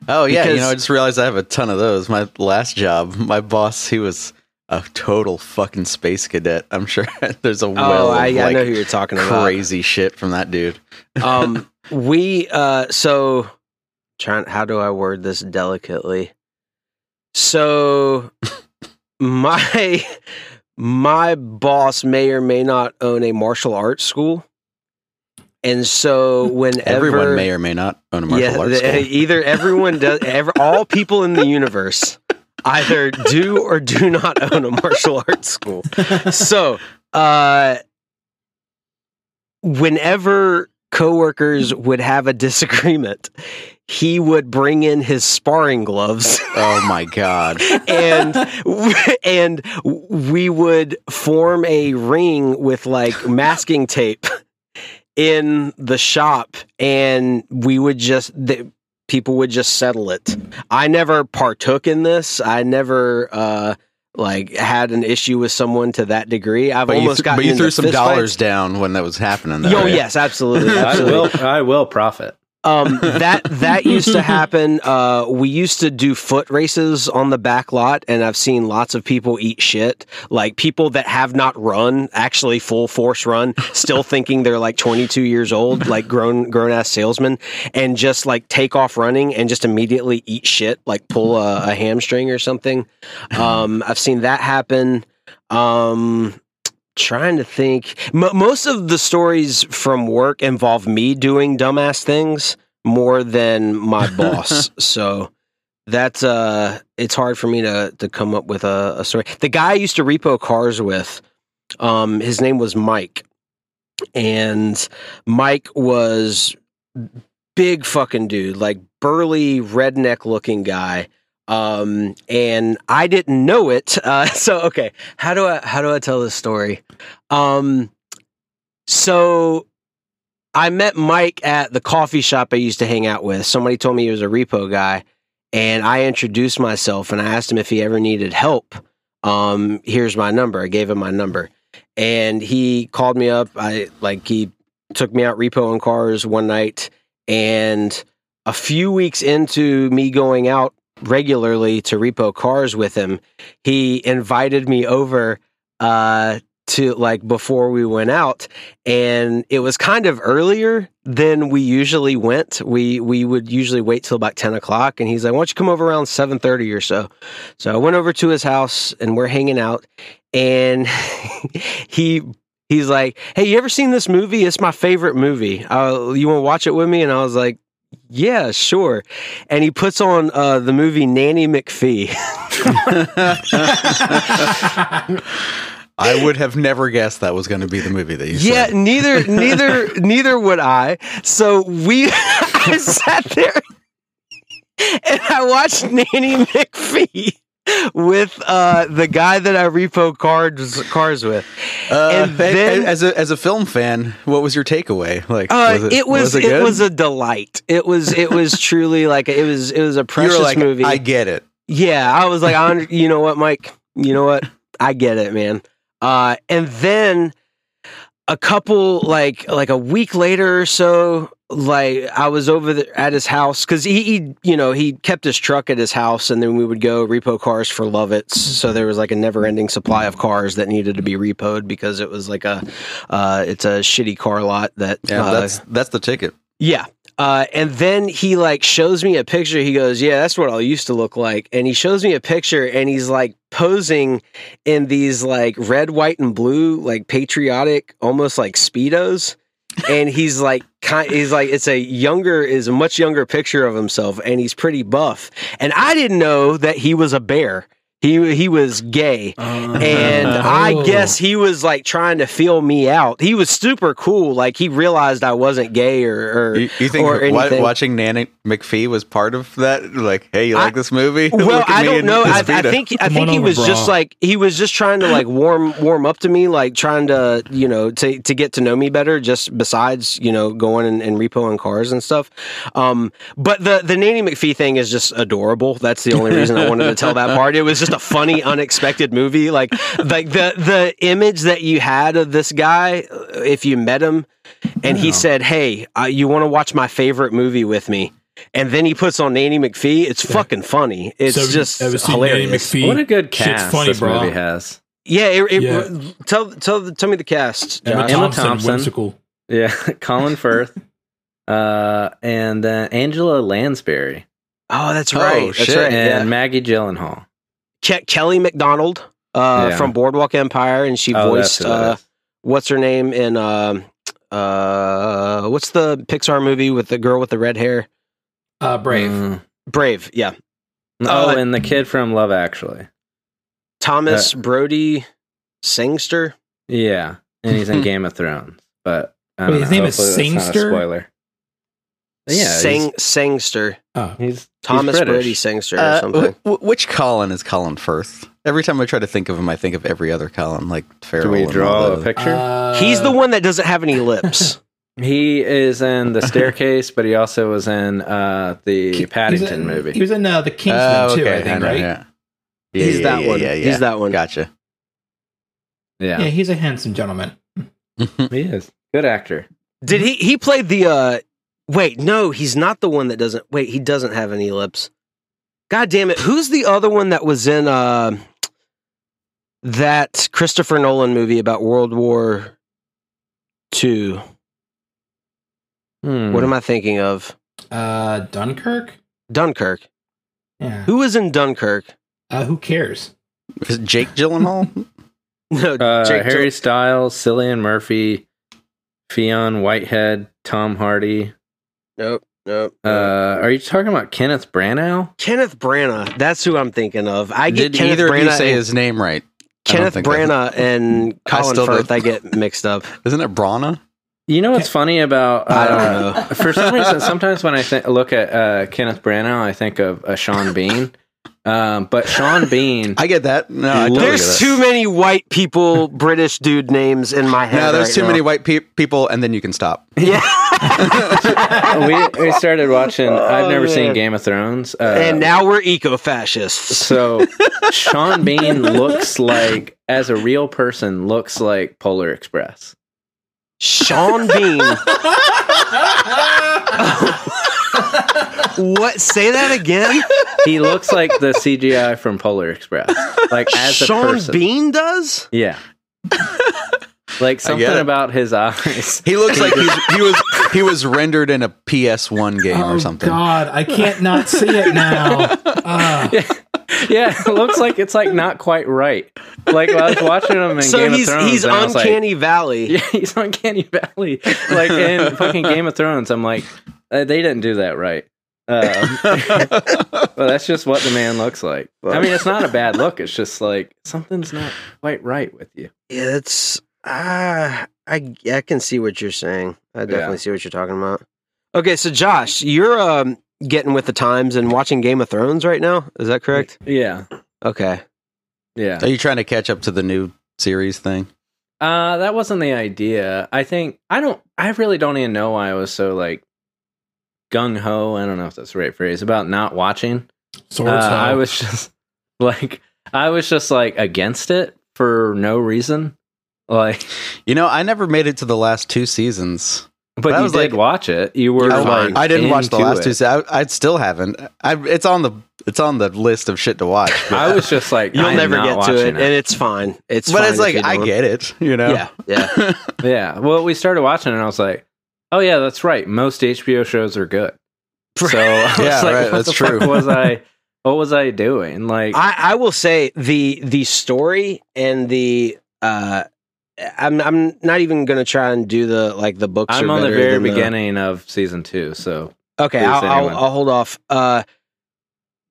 Oh yeah, because, you know, I just realized I have a ton of those. My last job, my boss, he was a total fucking space cadet. I'm sure there's a well oh, I, of, I like, know who you're talking about. Crazy shit from that dude. um, we uh, so trying. How do I word this delicately? So my my boss may or may not own a martial arts school. And so whenever everyone may or may not own a martial yeah, arts school. Either everyone does, every, all people in the universe either do or do not own a martial arts school. So uh, whenever coworkers would have a disagreement, he would bring in his sparring gloves. Oh my God. and and we would form a ring with like masking tape in the shop, and we would just the, people would just settle it. I never partook in this. I never uh like had an issue with someone to that degree. I've but almost got but you threw some dollars fight. down when that was happening though, oh right? Yes, absolutely, absolutely. I will I will profit. Um that that used to happen. Uh we used to do foot races on the back lot, and I've seen lots of people eat shit. Like people that have not run, actually full force run, still thinking they're like twenty-two years old, like grown grown ass salesmen, and just like take off running and just immediately eat shit, like pull a, a hamstring or something. Um I've seen that happen. Um Trying to think. M- most of the stories from work involve me doing dumbass things more than my boss. So that's uh, it's hard for me to to come up with a, a story. The guy I used to repo cars with, um, his name was Mike, and Mike was big fucking dude, like burly redneck looking guy. Um, and I didn't know it. Uh, so, okay. How do I, how do I tell this story? Um, so I met Mike at the coffee shop I used to hang out with. Somebody told me he was a repo guy, and I introduced myself and I asked him if he ever needed help. Um, here's my number. I gave him my number, and he called me up. I like, he took me out repoing cars one night, and a few weeks into me going out regularly to repo cars with him, he invited me over uh to like before we went out, and it was kind of earlier than we usually went. We we would usually wait till about ten o'clock, and he's like, why don't you come over around seven thirty or so? So I went over to his house, and we're hanging out, and he he's like, hey, you ever seen this movie? It's my favorite movie. Uh you want to watch it with me? And I was like, yeah, sure. And he puts on uh, the movie Nanny McPhee. I would have never guessed that was going to be the movie that you yeah, said. Yeah, neither, neither, neither would I. So we, I sat there and I watched Nanny McPhee with uh, the guy that I repo cars cars with. Uh, and then, as a as a film fan, what was your takeaway? Like, uh, was it, it was, was it, it was a delight. It was it was truly like it was it was a precious like, movie. I get it. Yeah, I was like, I, you know what, Mike? You know what? I get it, man. Uh, and then a couple like like a week later or so, like I was over the, at his house, because he, he, you know, he kept his truck at his house, and then we would go repo cars for Lovitz. So there was like a never-ending supply of cars that needed to be repoed, because it was like a, uh, it's a shitty car lot that. Yeah, uh, that's that's the ticket. Yeah, uh, and then he like shows me a picture. He goes, "Yeah, that's what I used to look like." And he shows me a picture, and he's like posing in these like red, white, and blue, like patriotic, almost like Speedos. And he's like, he's like, it's a younger, is a much younger picture of himself, and he's pretty buff. And I didn't know that he was a bear. He he was gay, uh, and I guess he was like trying to feel me out. He was super cool. Like he realized I wasn't gay or, or you, you think or w- watching Nanny McPhee was part of that? Like, hey, you like I, this movie? Well, I don't know. I, I think I think he was bra. just like he was just trying to like warm warm up to me, like trying to you know to to get to know me better. Just besides you know going and, and repoing cars and stuff. Um, but the the Nanny McPhee thing is just adorable. That's the only reason I wanted to tell that part. It was just a funny, unexpected movie. Like, like the the image that you had of this guy, if you met him, and he said, "Hey, uh, you want to watch my favorite movie with me?" and then he puts on Nanny McPhee. It's yeah. fucking funny. It's so just hilarious. What a good cast funny, this bro. movie has. Yeah, it, it, yeah. Tell tell tell me the cast. Emma, Emma Thompson, Thompson. Whimsical. Yeah, Colin Firth, uh, and uh, Angela Lansbury. Oh, that's right. Oh, that's shit. right. And yeah. Maggie Gyllenhaal. Ke- Kelly MacDonald uh, yeah. from Boardwalk Empire, and she oh, voiced uh, what's her name in uh, uh, what's the Pixar movie with the girl with the red hair? Uh, Brave. Mm. Brave. Yeah. Oh, uh, and the kid from Love Actually. Thomas uh, Brody Sangster. Yeah, and he's in Game of Thrones. But I don't Wait, his know. name Hopefully is Sangster. Spoiler. Yeah, Sang Sangster. Oh, he's Thomas he's Brody Sangster or uh, something. W- which Colin is Colin Firth? Every time I try to think of him, I think of every other Colin, like Farrell. Can we draw a picture? Uh, he's the one that doesn't have any lips. He is in The Staircase, but he also was in uh, the K- Paddington in, movie. He was in uh, The Kingsman uh, okay, too, I think, I know, right? Yeah. Yeah, he's yeah, that yeah, one. Yeah, yeah. He's that one. Gotcha. Yeah. Yeah, he's a handsome gentleman. He is. Good actor. Did he he played the uh wait, no, he's not the one that doesn't wait, he doesn't have any lips. God damn it. Who's the other one that was in uh that Christopher Nolan movie about World War Two? Hmm. What am I thinking of? Uh Dunkirk? Dunkirk. Yeah. Who was in Dunkirk? Uh, who cares? Is it Jake Gyllenhaal? No, uh, Jake Harry G- Styles, Cillian Murphy, Fionn Whitehead, Tom Hardy. Nope, nope. Uh, nope. Are you talking about Kenneth Branagh? Kenneth Branagh. That's who I'm thinking of. I get Did Kenneth either Branagh of you say his name right? Kenneth Branagh and Colin Firth. I get mixed up. Isn't it Branagh? You know what's funny about? Uh, I don't know. For some reason, sometimes when I th- look at uh, Kenneth Branagh, I think of uh, Sean Bean. Um, but Sean Bean, I get that. No, I totally there's that. too many white people, British dude names in my head. No, there's right too now. many white pe- people, and then you can stop. Yeah, we, we started watching. Oh, I've never man. seen Game of Thrones, uh, and now we're eco-fascists. So Sean Bean looks like, as a real person, looks like Polar Express. Sean Bean. What? Say that again? He looks like the C G I from Polar Express. Like as Sean a person. Bean does? Yeah. Like something about his eyes. He looks like he's, he was he was rendered in a P S one game oh or something. God, I can't not see it now. Uh. Yeah. Yeah, it looks like it's like not quite right. Like I was watching him in so Game he's, of Thrones. He's Uncanny like, Valley. Yeah, he's Uncanny Valley. Like in fucking Game of Thrones, I'm like, they didn't do that right. Um, well, that's just what the man looks like. I mean, it's not a bad look. It's just like something's not quite right with you. Yeah, it's uh, I I can see what you're saying. I definitely yeah. see what you're talking about. Okay, so Josh, you're um getting with the times and watching Game of Thrones right now. Is that correct? Yeah. Okay. Yeah. Are you trying to catch up to the new series thing? Uh, that wasn't the idea. I think I don't. I really don't even know why I was so like gung-ho, I don't know if that's the right phrase, about not watching. Uh, I was just like, I was just like against it for no reason. Like, you know, I never made it to the last two seasons. But, but you I was did like, watch it. You were I, like, I didn't watch the last it. two seasons. I, I still haven't. I, it's on the it's on the list of shit to watch. I was just like, you'll never get to it, it, and it's fine. It's but fine it's like I get it. You know? Yeah, yeah, yeah. Well, we started watching, and I was like, oh yeah, that's right. Most H B O shows are good. So I was yeah, like, right. What that's true. Was I? What was I doing? Like, I, I will say the the story and the uh, I'm I'm not even gonna try and do the like the books. I'm are on the very beginning the... of season two, so okay, I'll, I'll I'll hold off. Uh,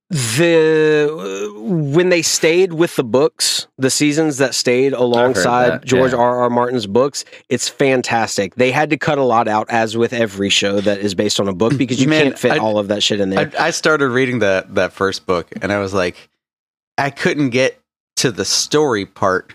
the when they stayed with the books, the seasons that stayed alongside that, George yeah. R. R. Martin's books, it's fantastic. They had to cut a lot out, as with every show that is based on a book, because you Man, can't fit I, all of that shit in there. I, I started reading that that first book, and I was like, I couldn't get to the story part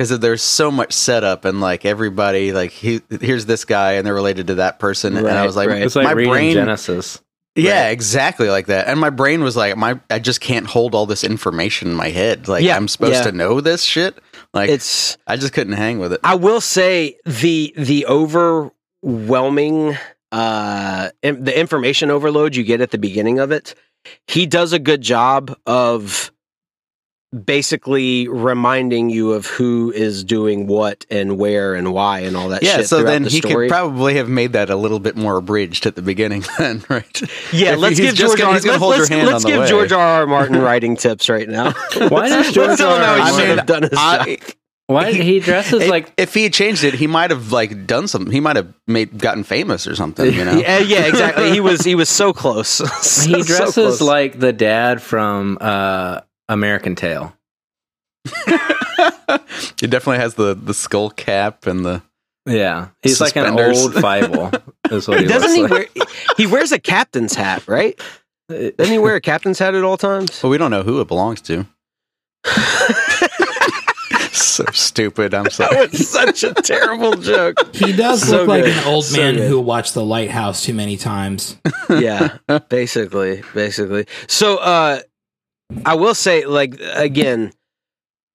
because there's so much setup, and like everybody, like he, here's this guy, and they're related to that person, right, and I was like, right. it's like my reading brain Genesis. Yeah, right. Exactly like that. And my brain was like, my I just can't hold all this information in my head. Like yeah, I'm supposed yeah. to know this shit. Like it's I just couldn't hang with it. I will say the the overwhelming uh, in, the information overload you get at the beginning of it, he does a good job of basically reminding you of who is doing what and where and why and all that yeah, shit. Yeah, so then the he story. could probably have made that a little bit more abridged at the beginning then, right? Yeah, if let's give George R. R. R. Martin writing tips right now. Why does George R. R. Martin have done Why did he dress as like? If he had changed it, he might have like done something. He might have made gotten famous or something. You know? Yeah, yeah, exactly. He was he was so close. so, he dresses so close. Like the dad from uh, American Tail. He definitely has the, the skull cap and the yeah. He's suspenders. Like an old Fievel. Is what he doesn't he like. wear? He wears a captain's hat, right? Doesn't he wear a captain's hat at all times? Well, we don't know who it belongs to. So stupid. I'm sorry. That was such a terrible joke. He does so look like good. an old so man good. who watched The Lighthouse too many times. Yeah, basically, basically. So uh, I will say, like, again,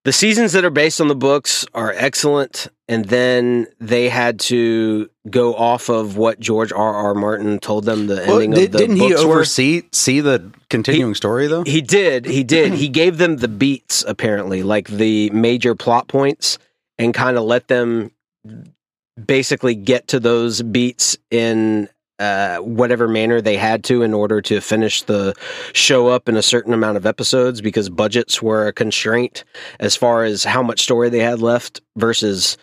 the seasons that are based on the books are excellent. And then they had to go off of what George R. R. Martin told them the ending well, did, of the didn't books Didn't he oversee were. see the continuing he, story, though? He did. He did. He gave them the beats, apparently, like the major plot points, and kind of let them basically get to those beats in uh, whatever manner they had to in order to finish the show up in a certain amount of episodes, because budgets were a constraint as far as how much story they had left versus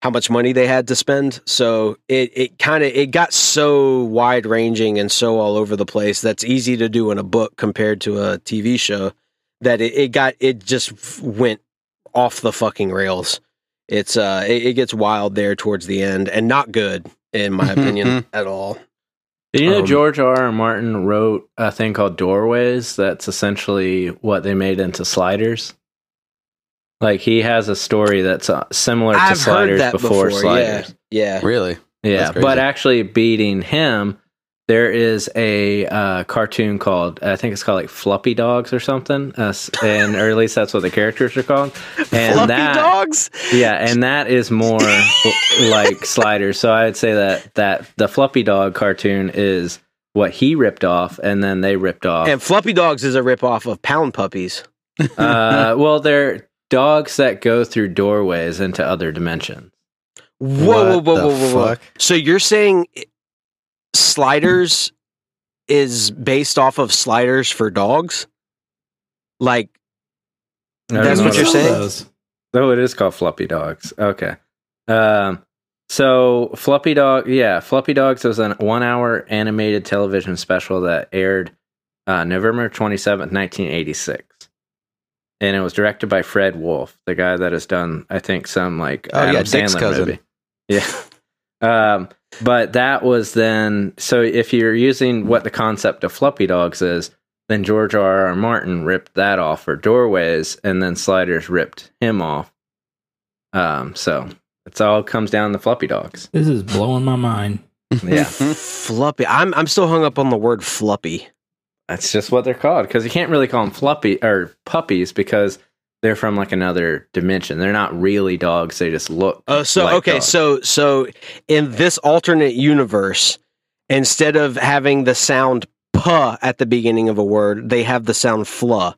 how much money they had to spend. So it, it kind of, it got so wide ranging and so all over the place. That's easy to do in a book compared to a T V show, that it, it got, it just went off the fucking rails. It's uh it, it gets wild there towards the end, and not good in my opinion at all. You know, um, George R. R. Martin wrote a thing called Doorways. That's essentially what they made into Sliders. Like, he has a story that's similar to I've Sliders heard that before, before Sliders. Yeah, yeah. Really? Yeah, but actually beating him, there is a uh, cartoon called, I think it's called, like, Fluffy Dogs or something, uh, and or at least that's what the characters are called. And Fluffy that, Dogs? Yeah, and that is more like Sliders. So I would say that, that the Fluffy Dog cartoon is what he ripped off, and then they ripped off. And Fluffy Dogs is a ripoff of Pound Puppies. Uh, well, they're dogs that go through doorways into other dimensions. Whoa, what whoa, whoa, whoa, whoa, whoa. So you're saying Sliders is based off of Sliders for dogs? Like, that's what you're saying? Oh, it is called Fluffy Dogs. Okay. Um, so Fluffy Dog, yeah, Fluffy Dogs was a one-hour animated television special that aired uh, November twenty-seventh, nineteen eighty-six. And it was directed by Fred Wolf, the guy that has done, I think, some like oh, Adam yeah, Sandler cousin. movie. Yeah. Um, but that was then, so if you're using what the concept of Fluffy Dogs is, then George R. R. Martin ripped that off for Doorways, and then Sliders ripped him off. Um, so it's all comes down to Fluffy Dogs. This is blowing my mind. Yeah. Fluffy. I'm I'm still hung up on the word fluffy. That's just what they're called, because you can't really call them fluffy or puppies because they're from like another dimension. They're not really dogs; they just look. Oh, uh, so like okay, dogs. so so in this alternate universe, instead of having the sound "puh" at the beginning of a word, they have the sound "fluh."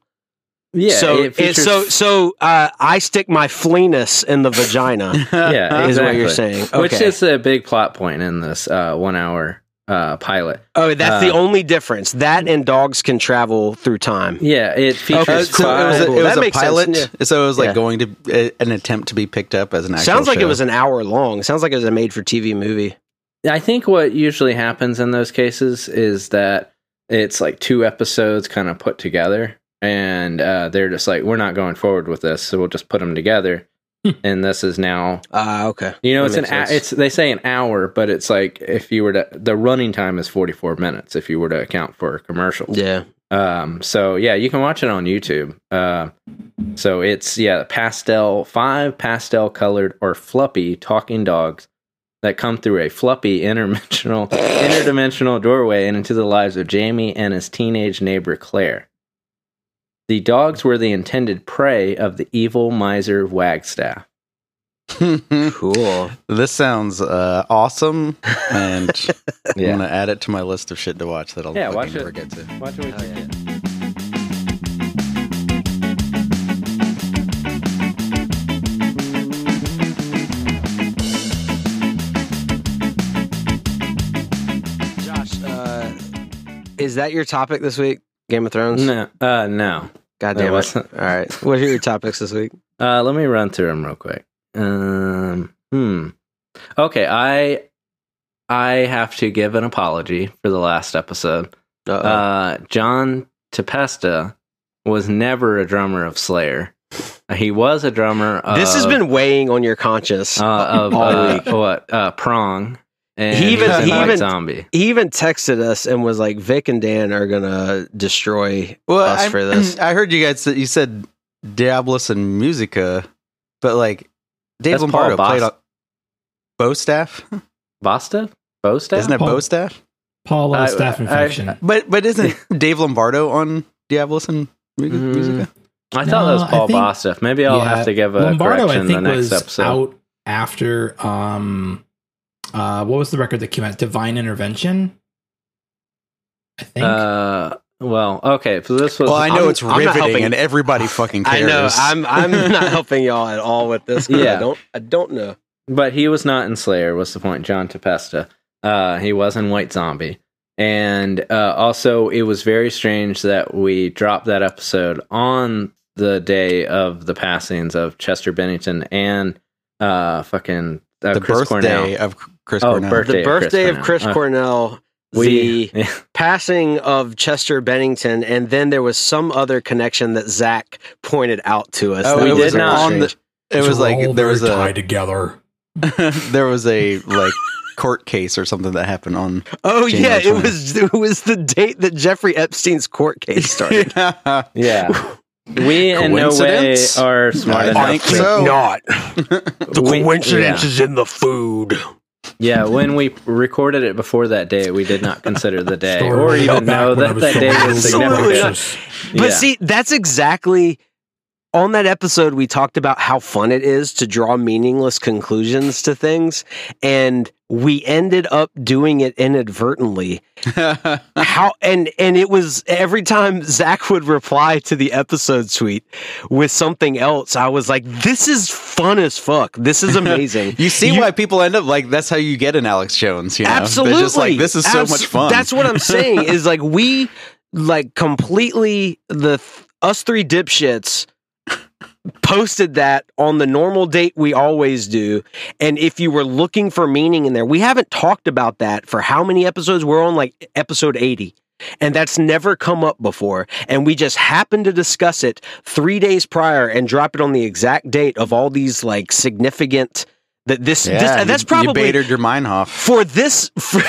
Yeah. So it features... it, so so uh, I stick my fleeness in the vagina. Yeah, is exactly. what you're saying, okay. Which is a big plot point in this uh, one hour. Uh, pilot. Oh, that's uh, the only difference. That and dogs can travel through time. Yeah, it features. Okay, so it was a, it was a pilot. Sense. So it was like yeah. going to uh, an attempt to be picked up as an. Actual Sounds like show. It was an hour long. Sounds like it was a made-for-T V movie. I think what usually happens in those cases is that it's like two episodes kind of put together, and uh, they're just like, we're not going forward with this, so we'll just put them together. And this is now ah uh, okay. You know, that it's an sense. it's they say an hour, but it's like if you were to the running time is forty-four minutes if you were to account for commercials. Yeah. Um. So yeah, you can watch it on YouTube. Uh. So it's yeah, pastel five pastel colored or fluffy talking dogs that come through a fluffy interdimensional interdimensional doorway and into the lives of Jamie and his teenage neighbor Claire. The dogs were the intended prey of the evil miser Wagstaff. Cool. This sounds uh, awesome, and yeah. I'm going to add it to my list of shit to watch that I'll yeah, watch never it. get to. Watch it. Oh, yeah. Josh, uh, is that your topic this week? Game of Thrones? No. Uh, no. God damn it. All right. What are your topics this week? Uh, let me run through them real quick. Um. Hmm. Okay. I I have to give an apology for the last episode. Uh-oh. Uh. John Tempesta was never a drummer of Slayer. He was a drummer. Of, this has been weighing on your conscience uh, of all uh, week. What? Uh, Prong. And he even he even zombie. He even texted us and was like, "Vic and Dan are gonna destroy well, us I, for this." I heard you guys that you said Diabolus and Musica, but like. Dave That's Lombardo Paul played on Bostaff. Bostaff? Bostaff? Isn't it Bostaff? Paul Staff infection. I, I, but but isn't Dave Lombardo on Diabolus and Musica? Mm, I no, thought that was Paul think, Bostaff. Maybe I'll yeah, have to give a Lombardo, correction I think, the next was episode. Out after um, uh, what was the record that came out? Divine Intervention. I think. Uh, Well, okay. So this was. Well, I know I'm, it's riveting, and everybody fucking cares. I know. I'm I'm not helping y'all at all with this. Yeah, I don't. I don't know. But he was not in Slayer. What's the point? John Tempesta. Uh, he was in White Zombie, and uh, also it was very strange that we dropped that episode on the day of the passings of Chester Bennington and uh, fucking uh, the Chris birthday Cornell. of Chris oh, Cornell. Birthday the birthday of Chris of Cornell. Chris Cornell. Uh, We the passing of Chester Bennington, and then there was some other connection that Zach pointed out to us. Oh, we did not. On the, it was like there was a tie together. there was a like court case or something that happened on. Oh yeah, it was it was the date that Jeffrey Epstein's court case started. yeah. yeah. We in no way are smart enough. I think so. Not. The we, coincidence yeah. is in the food. Yeah, when we recorded it before that day, we did not consider the day Story or even know that that so day was significant. But yeah. see, that's exactly... On that episode, we talked about how fun it is to draw meaningless conclusions to things, and we ended up doing it inadvertently. how and and it was every time Zach would reply to the episode tweet with something else, I was like, "This is fun as fuck. This is amazing." you see you, why people end up like that's how you get an Alex Jones. You know? Absolutely, they're just like this is so Abs- much fun. That's what I'm saying. Is like we like completely the us three dipshits. Posted that on the normal date we always do, and if you were looking for meaning in there, we haven't talked about that for how many episodes? We're on like episode eighty, and that's never come up before, and we just happened to discuss it three days prior and drop it on the exact date of all these like significant that this, yeah, this and that's probably you baited your Meinhof for this for,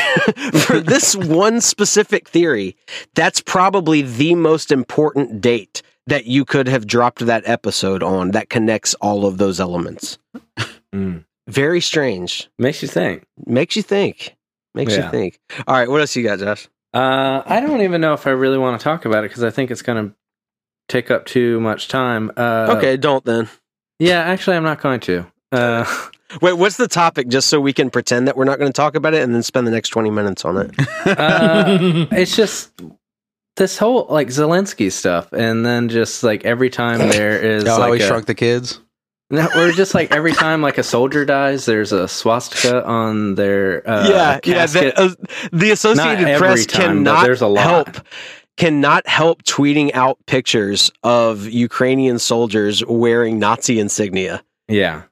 for this one specific theory. That's probably the most important date that you could have dropped that episode on that connects all of those elements. Mm. Very strange. Makes you think. Makes you think. Makes yeah. you think. All right, what else you got, Josh? Uh, I don't even know if I really want to talk about it because I think it's going to take up too much time. Uh, okay, don't then. Yeah, actually, I'm not going to. Uh, Wait, what's the topic just so we can pretend that we're not going to talk about it and then spend the next twenty minutes on it? uh, it's just... This whole like Zelensky stuff, and then just like every time there is, oh, like, how he a, shrunk the kids. No, we're just like every time like a soldier dies, there's a swastika on their uh, yeah casket. yeah. The, uh, the Associated Not Press time, cannot a lot. help cannot help tweeting out pictures of Ukrainian soldiers wearing Nazi insignia. Yeah,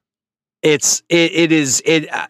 it's it it is it. Uh,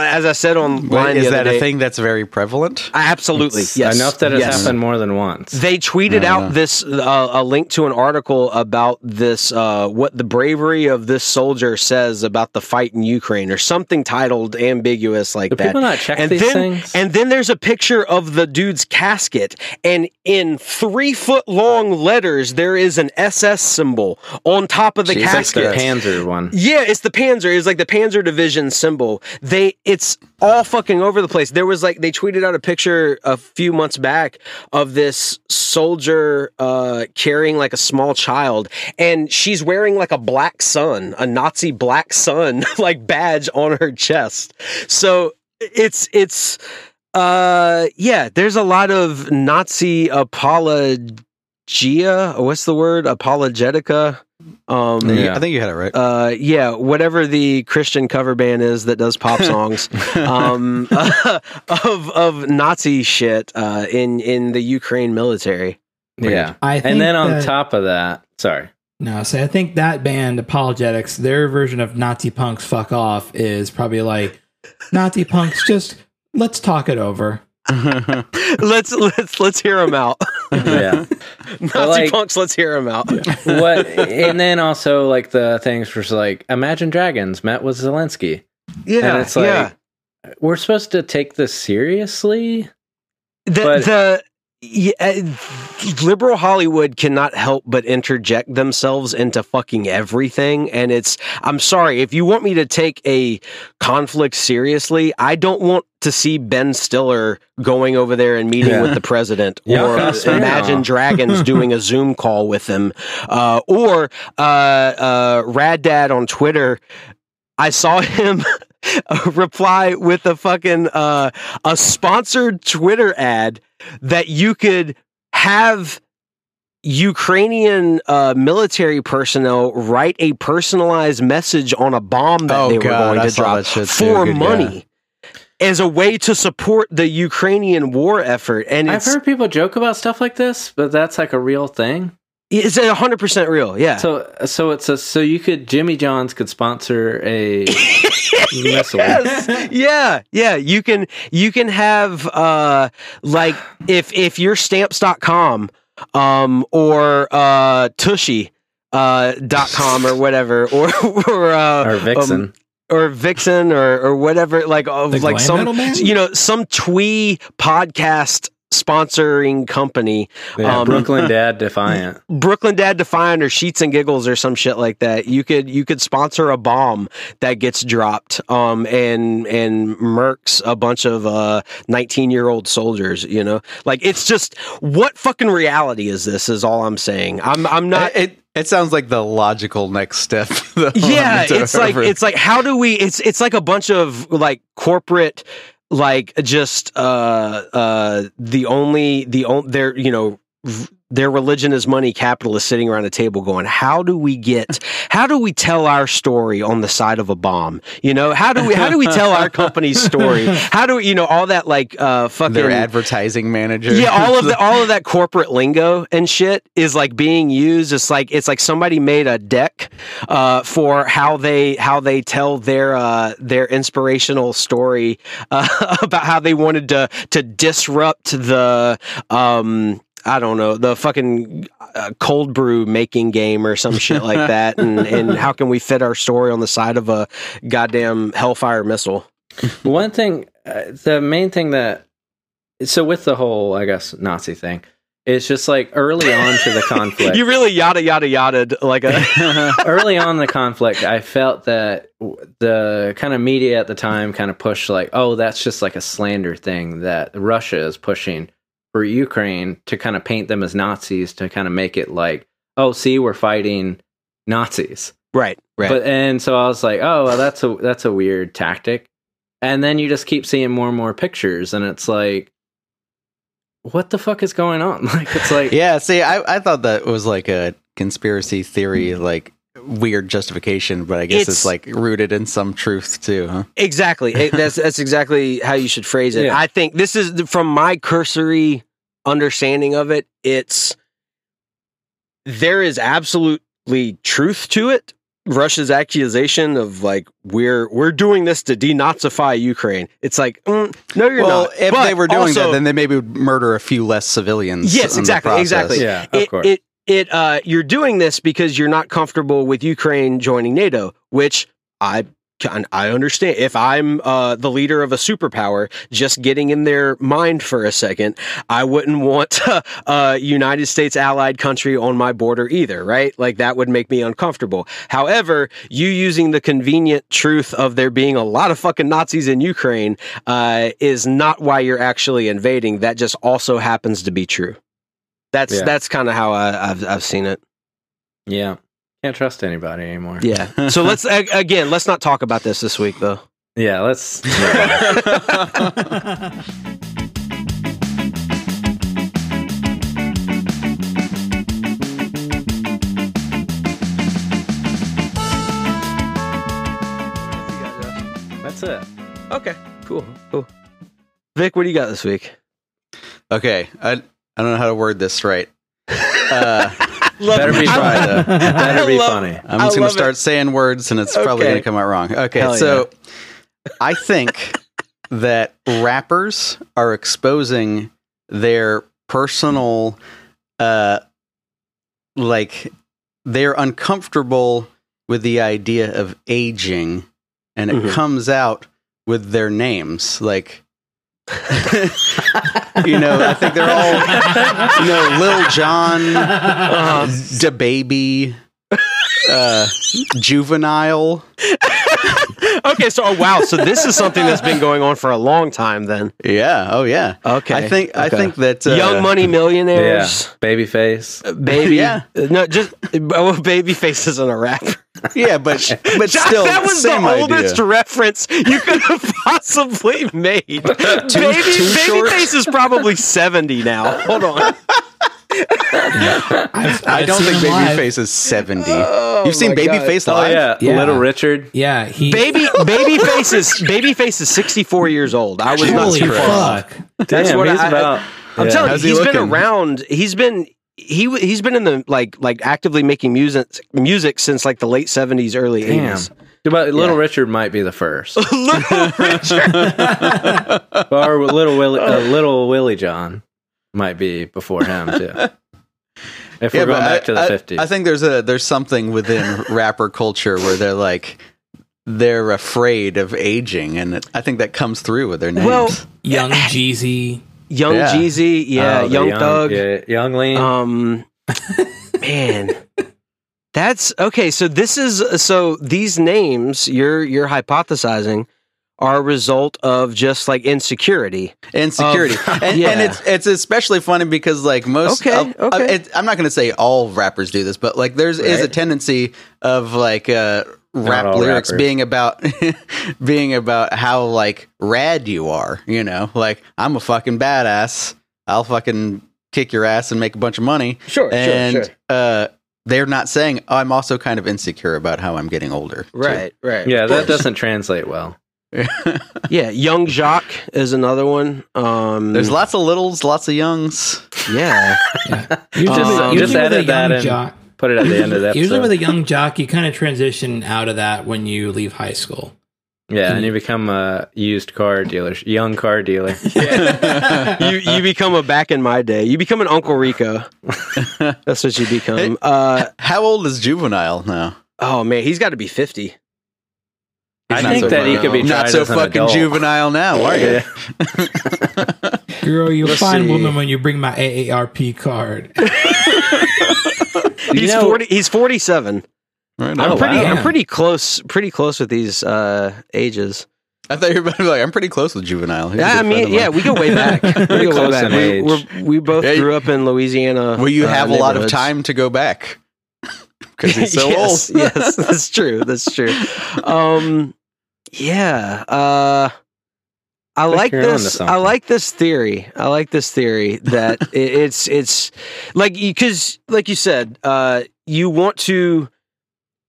As I said on line, is that day, a thing that's very prevalent? Absolutely, it's yes. Enough that it's yes. happened more than once. They tweeted out know. this uh, a link to an article about this uh, what the bravery of this soldier says about the fight in Ukraine, or something titled ambiguous like Do that. People not check and these then, things? And then there's a picture of the dude's casket, and in three foot long letters there is an S S symbol on top of the Jesus, casket. It's the Panzer one. Yeah, it's the Panzer. It's like the Panzer Division symbol. They it, it's all fucking over the place. There was like, they tweeted out a picture a few months back of this soldier uh, carrying like a small child, and she's wearing like a black sun, a Nazi black sun, like badge on her chest. So it's, it's, uh, yeah, there's a lot of Nazi apologia. What's the word? Apologetica. Um, yeah. I think you had it right. Uh, yeah, whatever the Christian cover band is that does pop songs um, uh, of of Nazi shit uh, in in the Ukraine military. Yeah, I think and then on that, top of that, sorry. No, so I think that band Apologetics, their version of Nazi punks fuck off is probably like Nazi punks. Just let's talk it over. let's let's let's hear him out. Yeah, Nazi like, punks. Let's hear him out. Yeah. What? And then also like the things were like Imagine Dragons met with Zelensky. Yeah, and it's like yeah. we're supposed to take this seriously. The but- the. Yeah, liberal Hollywood cannot help but interject themselves into fucking everything. And it's, I'm sorry, if you want me to take a conflict seriously, I don't want to see Ben Stiller going over there and meeting yeah. with the president yeah, or Imagine now. Dragons doing a Zoom call with him uh, or uh, uh, Rad Dad on Twitter. I saw him reply with a fucking uh, a sponsored Twitter ad that you could have Ukrainian uh, military personnel write a personalized message on a bomb that oh, they God, were going to drop for too. money yeah. as a way to support the Ukrainian war effort. And I've heard people joke about stuff like this, but that's like a real thing. It's a hundred percent real. Yeah. So, so it's a, so you could, Jimmy John's could sponsor a missile. Yes. Yeah. Yeah. You can, you can have, uh, like if, if you're stamps dot com, um, or, uh, Tushy, uh, dot com or whatever, or, or, uh, or Vixen. Um, or Vixen or, or whatever, like, uh, like some, you know, some twee podcast sponsoring company. Yeah, um, Brooklyn Dad Defiant. Brooklyn Dad Defiant or Sheets and Giggles or some shit like that. You could you could sponsor a bomb that gets dropped um and and murks a bunch of uh nineteen-year-old soldiers, you know? Like it's just what fucking reality is this is all I'm saying. I'm I'm not it, it, It sounds like the logical next step. Yeah, it's like it's like how do we it's it's like a bunch of like corporate Like just uh, uh, the only the on, their you know v- their religion is money capitalists sitting around a table going, how do we get how do we tell our story on the side of a bomb? You know, how do we how do we tell our company's story? How do we, you know, all that like uh, fucking their advertising manager? Yeah, all of the all of that corporate lingo and shit is like being used. It's like it's like somebody made a deck uh, for how they how they tell their uh, their inspirational story uh, about how they wanted to to disrupt the. Um, I don't know, the fucking uh, cold brew making game or some shit like that. And, and how can we fit our story on the side of a goddamn Hellfire missile? One thing, uh, the main thing that, so with the whole, I guess, Nazi thing, it's just like early on to the conflict. You really yada, yada, yada. Like a early on the conflict, I felt that the kind of media at the time kind of pushed like, oh, that's just like a slander thing that Russia is pushing for Ukraine to kind of paint them as Nazis to kind of make it like, oh, see, we're fighting Nazis. Right. Right. But, and so I was like, oh, well, that's a, that's a weird tactic. And then you just keep seeing more and more pictures and it's like, what the fuck is going on? Like, it's like, yeah, see, I, I thought that was like a conspiracy theory, like, weird justification, but I guess it's, it's like rooted in some truth too, huh? Exactly. It, that's that's exactly how you should phrase it. Yeah. I think this is from my cursory understanding of it. It's there is absolutely truth to it. Russia's accusation of like we're we're doing this to denazify Ukraine. It's like mm, no, you're well, not. If but they were doing also, that, then they maybe would murder a few less civilians. Yes, exactly, exactly. Yeah, of it, course. It, It uh, you're doing this because you're not comfortable with Ukraine joining NATO, which I And I understand if I'm uh, the leader of a superpower, just getting in their mind for a second, I wouldn't want a uh, United States allied country on my border either, right? Like that would make me uncomfortable. However, you using the convenient truth of there being a lot of fucking Nazis in Ukraine uh, is not why you're actually invading. That just also happens to be true. That's yeah. that's kind of how I, I've I've seen it. Yeah. Can't trust anybody anymore. Yeah. So let's, again, let's not talk about this this week, though. Yeah, let's. That's it. Okay. Cool. Cool. Vic, what do you got this week? Okay. I, I don't know how to word this right. Uh... Love better it. be funny. Though. Better be love, funny. I'm just going to start it. saying words, and it's okay. probably going to come out wrong. Okay, Hell so yeah. I think that rappers are exposing their personal, uh, like they're uncomfortable with the idea of aging, and it mm-hmm. comes out with their names, like. You know, I think they're all, you know, Lil Jon, uh, DaBaby, uh, Juvenile. Okay, so oh, wow, so this is something that's been going on for a long time, then. Yeah. Oh, yeah. Okay. I think okay. I think that uh, Young Money Millionaires, yeah. Babyface, uh, baby. Yeah. No, just well, Babyface isn't a rapper. Yeah, but but Josh, still, that was same the oldest idea. reference you could have possibly made. too, baby too Babyface is probably seventy now. Hold on. I've, I've I don't think Babyface is seventy. Oh, You've seen Babyface live? Oh, yeah. yeah, Little Richard. Yeah, he baby Babyface is Babyface is sixty-four years old. I was Holy not surprised. Fuck. That's Damn, what he's I, about. I, I'm yeah. telling How's you, he's he been around. He's been he he's been in the like like actively making music music since like the late seventies, early eighties. But Little yeah. Richard might be the first. Little Richard or Little Willie, uh, Little Willie John. Might be before him too. If we're yeah, going back I, to the fifties, I, I think there's a there's something within rapper culture where they're like they're afraid of aging, and it, I think that comes through with their names. Well, Young Jeezy, Young yeah. Jeezy, yeah, oh, Young, young Thug, yeah, Young Lean. Um, man, that's okay. So this is so these names you're you're hypothesizing. Are a result of just like insecurity, insecurity, um, and, yeah. and it's it's especially funny because like most, okay, okay. I, it, I'm not going to say all rappers do this, but like there's right. is a tendency of like uh, rap lyrics rappers. being about being about how like rad you are, you know, like I'm a fucking badass, I'll fucking kick your ass and make a bunch of money, sure, and sure, sure. Uh, they're not saying oh, I'm also kind of insecure about how I'm getting older, right, too. right, yeah, that doesn't translate well. Yeah, Young Jock is another one. Um, There's lots of littles, lots of youngs. Yeah, yeah. You just, um, you just added that and jock, put it at the end of that. Usually, episode. With a Young Jock, you kind of transition out of that when you leave high school. Yeah, and, and you become a used car dealer, young car dealer. Yeah. you you become a back in my day. You become an Uncle Rico. That's what you become. Hey, uh, how old is Juvenile now? Oh man, he's got to be fifty. He's I think so that he could be not so fucking juvenile now, are you? Girl, you're a fine woman when you bring my A A R P card. He's forty. He's forty-seven. Right I'm pretty. Wow. I'm pretty close. Pretty close with these uh, ages. I thought you were about to be like, I'm pretty close with Juvenile. He's yeah, I mean, yeah, we go way back. We go way back. We, we're, we both yeah, grew up in Louisiana. Well, you uh, have a lot of time to go back. Because he's so yes, old. Yes, that's true. That's true. Um, yeah. Uh, I like this. I like this theory. I like this theory that it, it's it's like because like you said, uh, you want to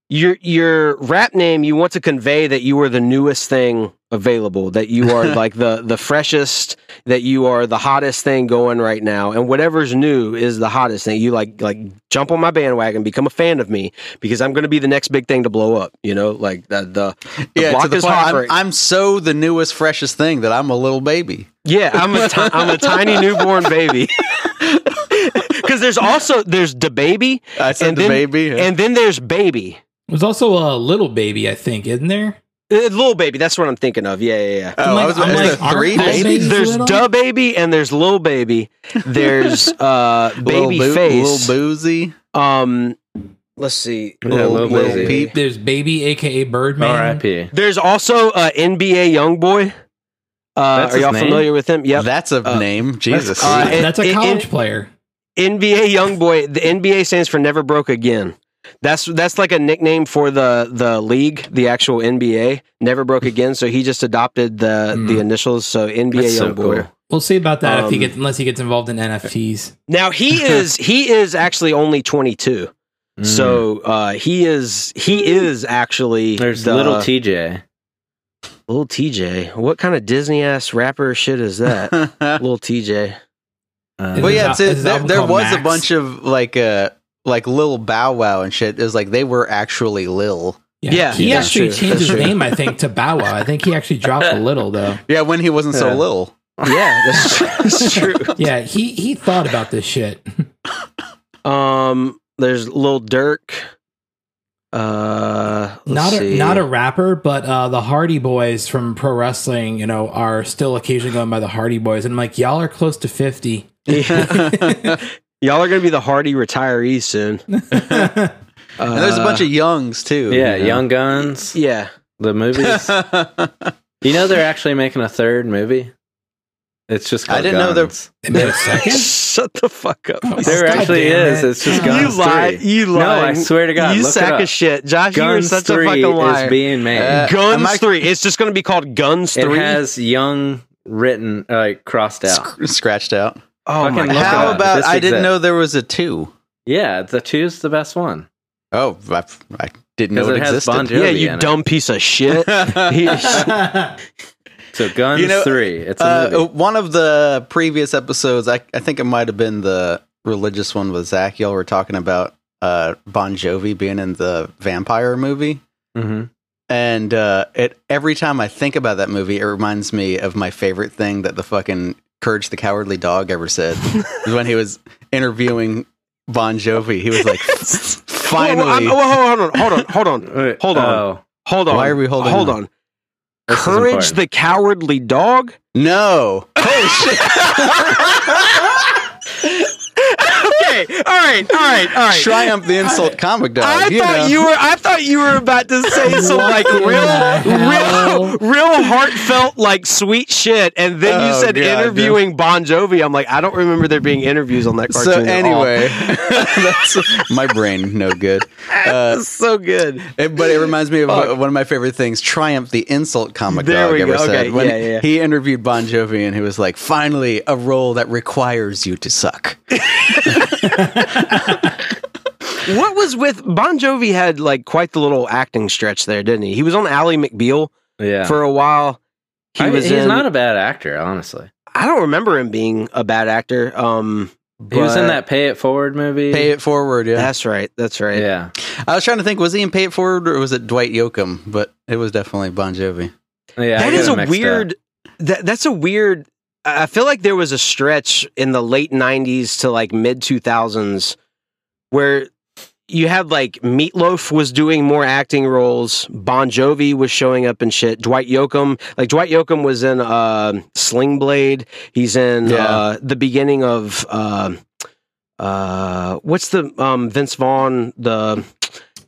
your your rap name. You want to convey that you are the newest thing available, that you are like the the freshest, that you are the hottest thing going right now, and whatever's new is the hottest thing. You like like jump on my bandwagon, become a fan of me because I'm going to be the next big thing to blow up. You know, like the the, the yeah, block to the is point, hot. I'm, I'm so the newest, freshest thing that I'm a little baby. Yeah, I'm a t- I'm a tiny newborn baby. Because there's also there's DaBaby. I said DaBaby, yeah. And then there's Baby. There's also a Little Baby, I think, isn't there? Lil Baby, that's what I'm thinking of. Yeah, yeah, yeah. Oh, like, I was, I'm like, like, three babies? There's Da Baby and there's Lil Baby. There's uh, Babyface. Lil Boozy. Um, let's see. Yeah, Lil Baby. There's Baby, a k a. Birdman. R I P There's also uh, N B A Youngboy. Uh, are y'all name? familiar with him? Yep. That's a uh, name. Jesus. That's, uh, that's a college it, player. N B A Youngboy. The N B A stands for Never Broke Again. That's that's like a nickname for the, the league, the actual N B A. Never Broke Again, so he just adopted the mm. the initials. So N B A Young Boy. So cool. We'll see about that um, if he gets unless he gets involved in N F Ts. Now he is he is actually only twenty-two. Mm. So uh, he is he is actually There's the, little T J. Little T J. What kind of Disney ass rapper shit is that? Little T J. Um, well yeah, it's, it's, there, there was Max. a bunch of like uh like Lil Bow Wow and shit. It was like they were actually Lil. Yeah, yeah he actually true. changed that's his true. name, I think, to Bow Wow. I think he actually dropped a little, though. Yeah, when he wasn't yeah. so Lil. Yeah, that's, that's true. Yeah, he, he thought about this shit. Um, there's Lil Durk. Uh, not a, not a rapper, but uh, the Hardy Boys from pro wrestling, you know, are still occasionally going by the Hardy Boys. And I'm like, y'all are close to fifty. Yeah. Y'all are going to be the Hardy retirees soon. uh, and there's a bunch of youngs, too. Yeah, you know? Young Guns. Yeah. The movies. You know they're actually making a third movie? It's just called I didn't Guns. know they're... They made a second? Shut the fuck up. Oh, there actually is. It. It's just Guns You lie. You lie. No, I swear to God. You look sack of shit. Josh, you are such a fucking liar. Guns three is being made. Uh, Guns I... three. It's just going to be called Guns three? It has young written, like, uh, crossed out. Sc- scratched out. Oh my God. How about I didn't know there was a two? Yeah, the two is the best one. Oh, I, I didn't know it, it existed. Bon yeah, you dumb it. piece of shit. So Guns you know, three. It's a uh, movie. One of the previous episodes. I, I think it might have been the religious one with Zach. Y'all were talking about uh, Bon Jovi being in the vampire movie, mm-hmm. and uh, it every time I think about that movie, it reminds me of my favorite thing that the fucking Courage the Cowardly Dog ever said when he was interviewing Bon Jovi. He was like, finally. Whoa, whoa, whoa, hold on, hold on, hold on, hold on, uh, hold on. Why are we holding Hold on. on. Courage the Cowardly Dog? No. Oh, shit. Okay, all right, all right, all right. Triumph the Insult Comic Dog. I you thought know. you were. I thought you were about to say some like real, real, real heartfelt, like sweet shit, and then oh, you said God, interviewing dude. Bon Jovi. I'm like, I don't remember there being interviews on that cartoon. So anyway, that's, my brain no good. Uh, that's so good, it, but it reminds me of oh. one of my favorite things: Triumph the Insult Comic there Dog. Ever go. said okay, when yeah, yeah. he interviewed Bon Jovi, and he was like, "Finally, a role that requires you to suck." What was with Bon Jovi had like quite the little acting stretch there, didn't he? He was on Ally McBeal yeah. for a while. He I mean, was he's in, not a bad actor, honestly. I don't remember him being a bad actor. Um, he was in that Pay It Forward movie. Pay It Forward, yeah. That's right. That's right. Yeah. I was trying to think, was he in Pay It Forward or was it Dwight Yoakam? But it was definitely Bon Jovi. Yeah, that is a weird. That, that's a weird. I feel like there was a stretch in the late nineties to like mid two thousands where you had like Meatloaf was doing more acting roles. Bon Jovi was showing up and shit. Dwight Yoakam, like Dwight Yoakam was in uh, Sling Blade. He's in yeah. uh, the beginning of uh, uh, what's the um, Vince Vaughn, the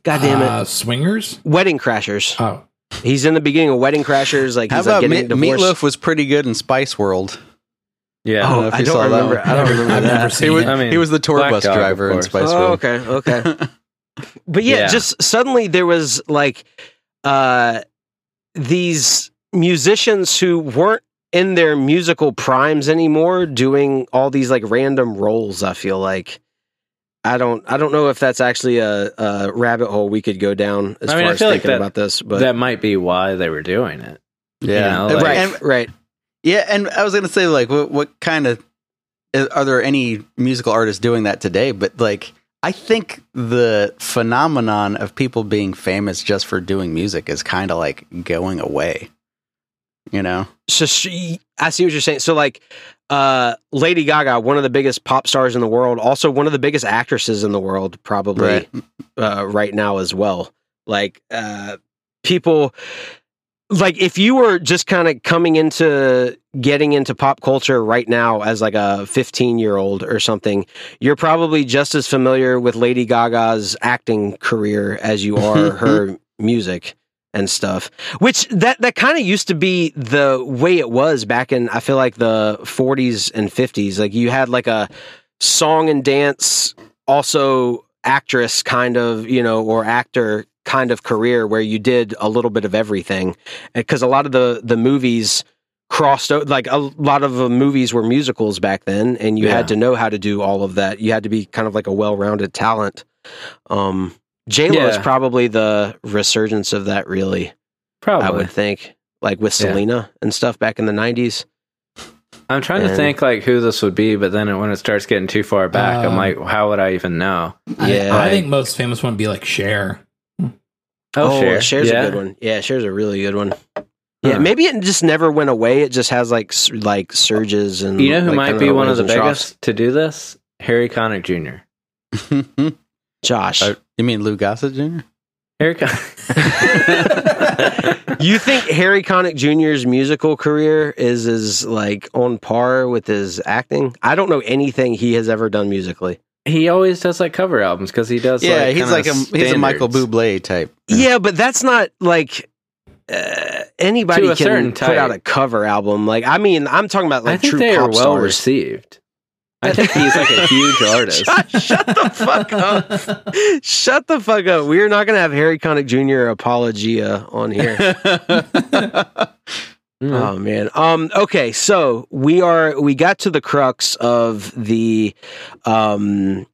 goddamn it, uh, Swingers? Wedding Crashers. Oh. He's in the beginning of Wedding Crashers. Like, how he's about like getting Me- Meatloaf was pretty good in Spice World. Yeah, I don't, know if I, you don't saw remember, that I don't remember. I don't remember that. He was, I mean, he was the tour Black bus God, driver in Spice oh, World. Okay, okay. But yeah, yeah, just suddenly there was like uh, these musicians who weren't in their musical primes anymore, doing all these like random roles. I feel like. I don't. I don't know if that's actually a, a rabbit hole we could go down as I mean, far as thinking like that, about this, but that might be why they were doing it. Yeah, you know, like, right, and, right. Yeah, and I was gonna say like, what, what kind of are there any musical artists doing that today? But like, I think the phenomenon of people being famous just for doing music is kind of like going away. You know. So she, I see what you're saying. So like. Uh, Lady Gaga, one of the biggest pop stars in the world, also one of the biggest actresses in the world, probably right, uh, right now as well. Like, uh, people, like if you were just kind of coming into getting into pop culture right now as like a fifteen year old or something, you're probably just as familiar with Lady Gaga's acting career as you are her music and stuff, which that, that kind of used to be the way it was back in, I feel like the forties and fifties. Like you had like a song and dance, also actress kind of, you know, or actor kind of career where you did a little bit of everything, because a lot of the the movies crossed over. Like a lot of the movies were musicals back then, and you yeah. had to know how to do all of that. You had to be kind of like a well-rounded talent. um J-Lo yeah. is probably the resurgence of that, really. Probably, I would think, like with Selena yeah. and stuff back in the nineties. I'm trying and, to think like who this would be, but then when it starts getting too far back, uh, I'm like, how would I even know? I, yeah I, I think most famous one would be like Cher. Oh, oh Cher's yeah. a good one. Yeah, Cher's a really good one. Yeah, huh. Maybe it just never went away. It just has like like surges and. You know who like, might be one of the biggest troughs to do this? Harry Connick Junior Josh, uh, you mean Lou Gossett Junior? Harry Connick. You think Harry Connick Junior's musical career is is like on par with his acting? I don't know anything he has ever done musically. He always does like cover albums because he does. Yeah, like, he's like a, he's a Michael Bublé type. Yeah, yeah, but that's not like uh, anybody can put out a cover album. Like, I mean, I'm talking about like true pop stars. I think they are well received. I think he's like a huge artist. Shut, shut the fuck up! Shut the fuck up! We're not gonna have Harry Connick Junior Apologia on here. Mm. Oh man. Um okay, so we are we got to the crux of the um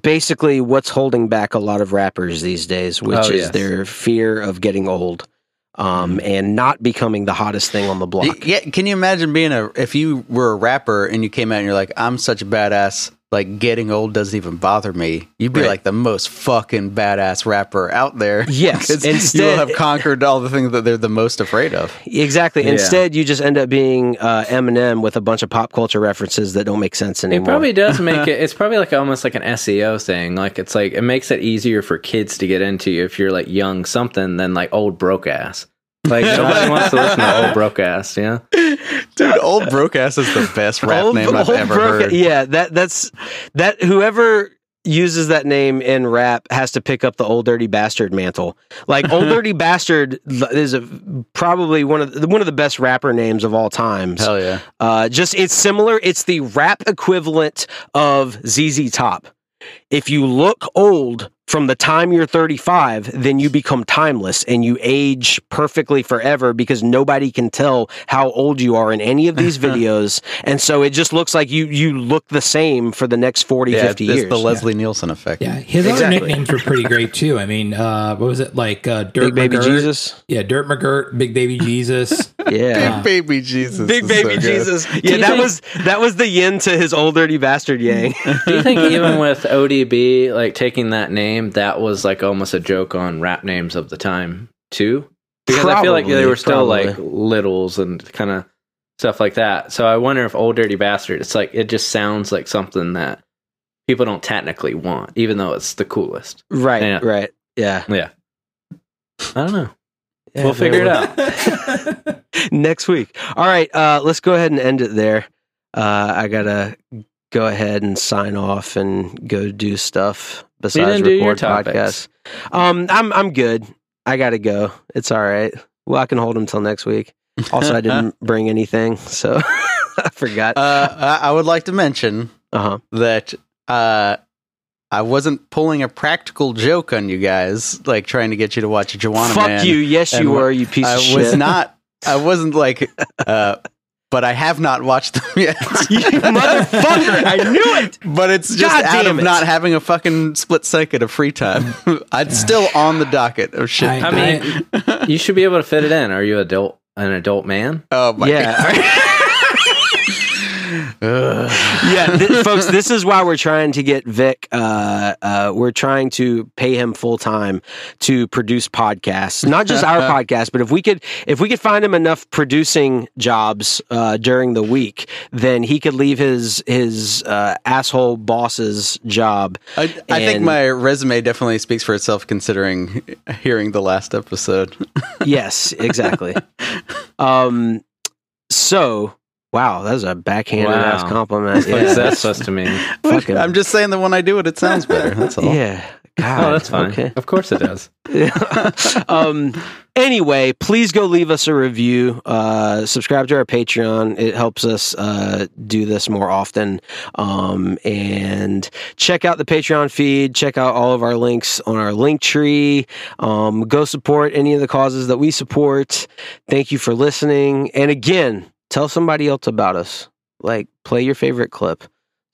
basically what's holding back a lot of rappers these days, which oh, is yes. their fear of getting old um and not becoming the hottest thing on the block. Yeah, can you imagine being a if you were a rapper and you came out and you're like, I'm such a badass, like getting old doesn't even bother me. You'd be right. like the most fucking badass rapper out there. Yes. Instead, you'll have conquered all the things that they're the most afraid of. Exactly. Yeah. Instead, you just end up being uh, Eminem with a bunch of pop culture references that don't make sense anymore. It probably does make it. It's probably like almost like an S E O thing. Like it's like it makes it easier for kids to get into if you're like young something than like old broke ass. Like nobody wants to listen to old broke ass, yeah. Dude, old broke ass is the best rap old, name I've ever broke, heard. Yeah, that that's that. Whoever uses that name in rap has to pick up the Old Dirty Bastard mantle. Like Old Dirty Bastard is a, probably one of the, one of the best rapper names of all time. Hell yeah! Uh, just it's similar. It's the rap equivalent of Z Z Top. If you look old from the time you're thirty-five, then you become timeless and you age perfectly forever because nobody can tell how old you are in any of these videos. And so it just looks like you you look the same for the next forty, yeah, fifty it's years. It's the Leslie yeah. Nielsen effect. Yeah, his exactly. other nicknames were pretty great too. I mean, uh, what was it like? Uh, Dirt Big McGirt. Baby Jesus? Yeah, Dirt McGirt, Big Baby Jesus. yeah. Big Baby Jesus. Big Baby so Jesus. Good. Yeah, that think, was that was the yin to his Old Dirty Bastard yang. Do you think even with O D B, like taking that name, that was like almost a joke on rap names of the time too, because probably, I feel like they were still probably. like littles and kind of stuff like that. So I wonder if Old Dirty Bastard, it's like it just sounds like something that people don't technically want, even though it's the coolest. Right, yeah. right, yeah, yeah. I don't know. Yeah, we'll figure it out next week. All right, uh, let's go ahead and end it there. Uh, I gotta go ahead and sign off and go do stuff. Besides record podcasts, um, I'm I'm good. I gotta go. It's all right. Well, I can hold them till next week. Also, I didn't bring anything, so I forgot. Uh, I would like to mention uh-huh. that uh, I wasn't pulling a practical joke on you guys, like trying to get you to watch Juana Fuck Man. Fuck you! Yes, and you were. You piece I of shit. I was not. I wasn't like. Uh, But I have not watched them yet. You motherfucker! I knew it! But it's just God out of it. Not having a fucking split second of free time. I'm still on the docket of shit. I, I mean, you should be able to fit it in. Are you adult? An adult man? Oh my yeah. God. yeah, th- folks, this is why we're trying to get Vic. Uh, uh, we're trying to pay him full time to produce podcasts, not just our podcast, but if we could, if we could find him enough producing jobs uh, during the week, then he could leave his his uh, asshole boss's job. I, I and, think my resume definitely speaks for itself, considering hearing the last episode. Yes, exactly. Um, so. Wow, that's a backhanded wow. ass compliment. Yeah. What's that supposed to mean? Fucking... I'm just saying that when I do it, it sounds better. That's all. Yeah. God. Oh, that's fine. Okay. Of course it does. um, anyway, please go leave us a review. Uh, subscribe to our Patreon. It helps us uh, do this more often. Um, and check out the Patreon feed. Check out all of our links on our Linktree. Um, go support any of the causes that we support. Thank you for listening. And again... tell somebody else about us. Like, play your favorite clip.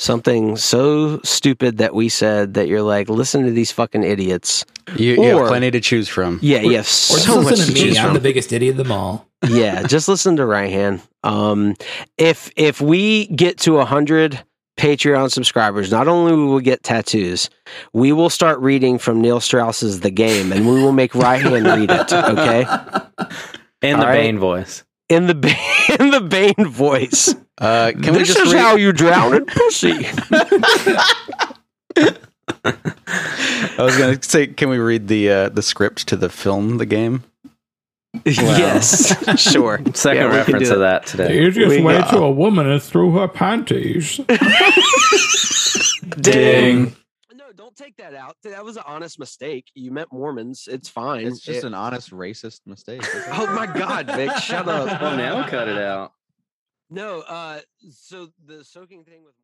Something so stupid that we said that you're like, listen to these fucking idiots. You, or, you have plenty to choose from. Yeah, you have so, or so much to, to me, choose I'm from. The biggest idiot of them all. Yeah, just listen to Raihan. Um, if if we get to one hundred Patreon subscribers, not only will we get tattoos, we will start reading from Neil Strauss's The Game, and we will make Raihan read it, okay? In all the right? Bane voice. In the ba- in the Bane voice. Uh, can this we just is read- how you drown in pussy. I was going to say, can we read the uh, the script to the film, The Game? Wow. Yes, sure. Second yeah, reference of that today. The easiest we way got. to a woman is through her panties. Ding. Ding. Don't take that out. That was an honest mistake. You meant Mormons. It's fine. It's just it, an honest racist mistake. Oh my God, Vic, shut up. Well, now cut it out. No, uh, so the soaking thing with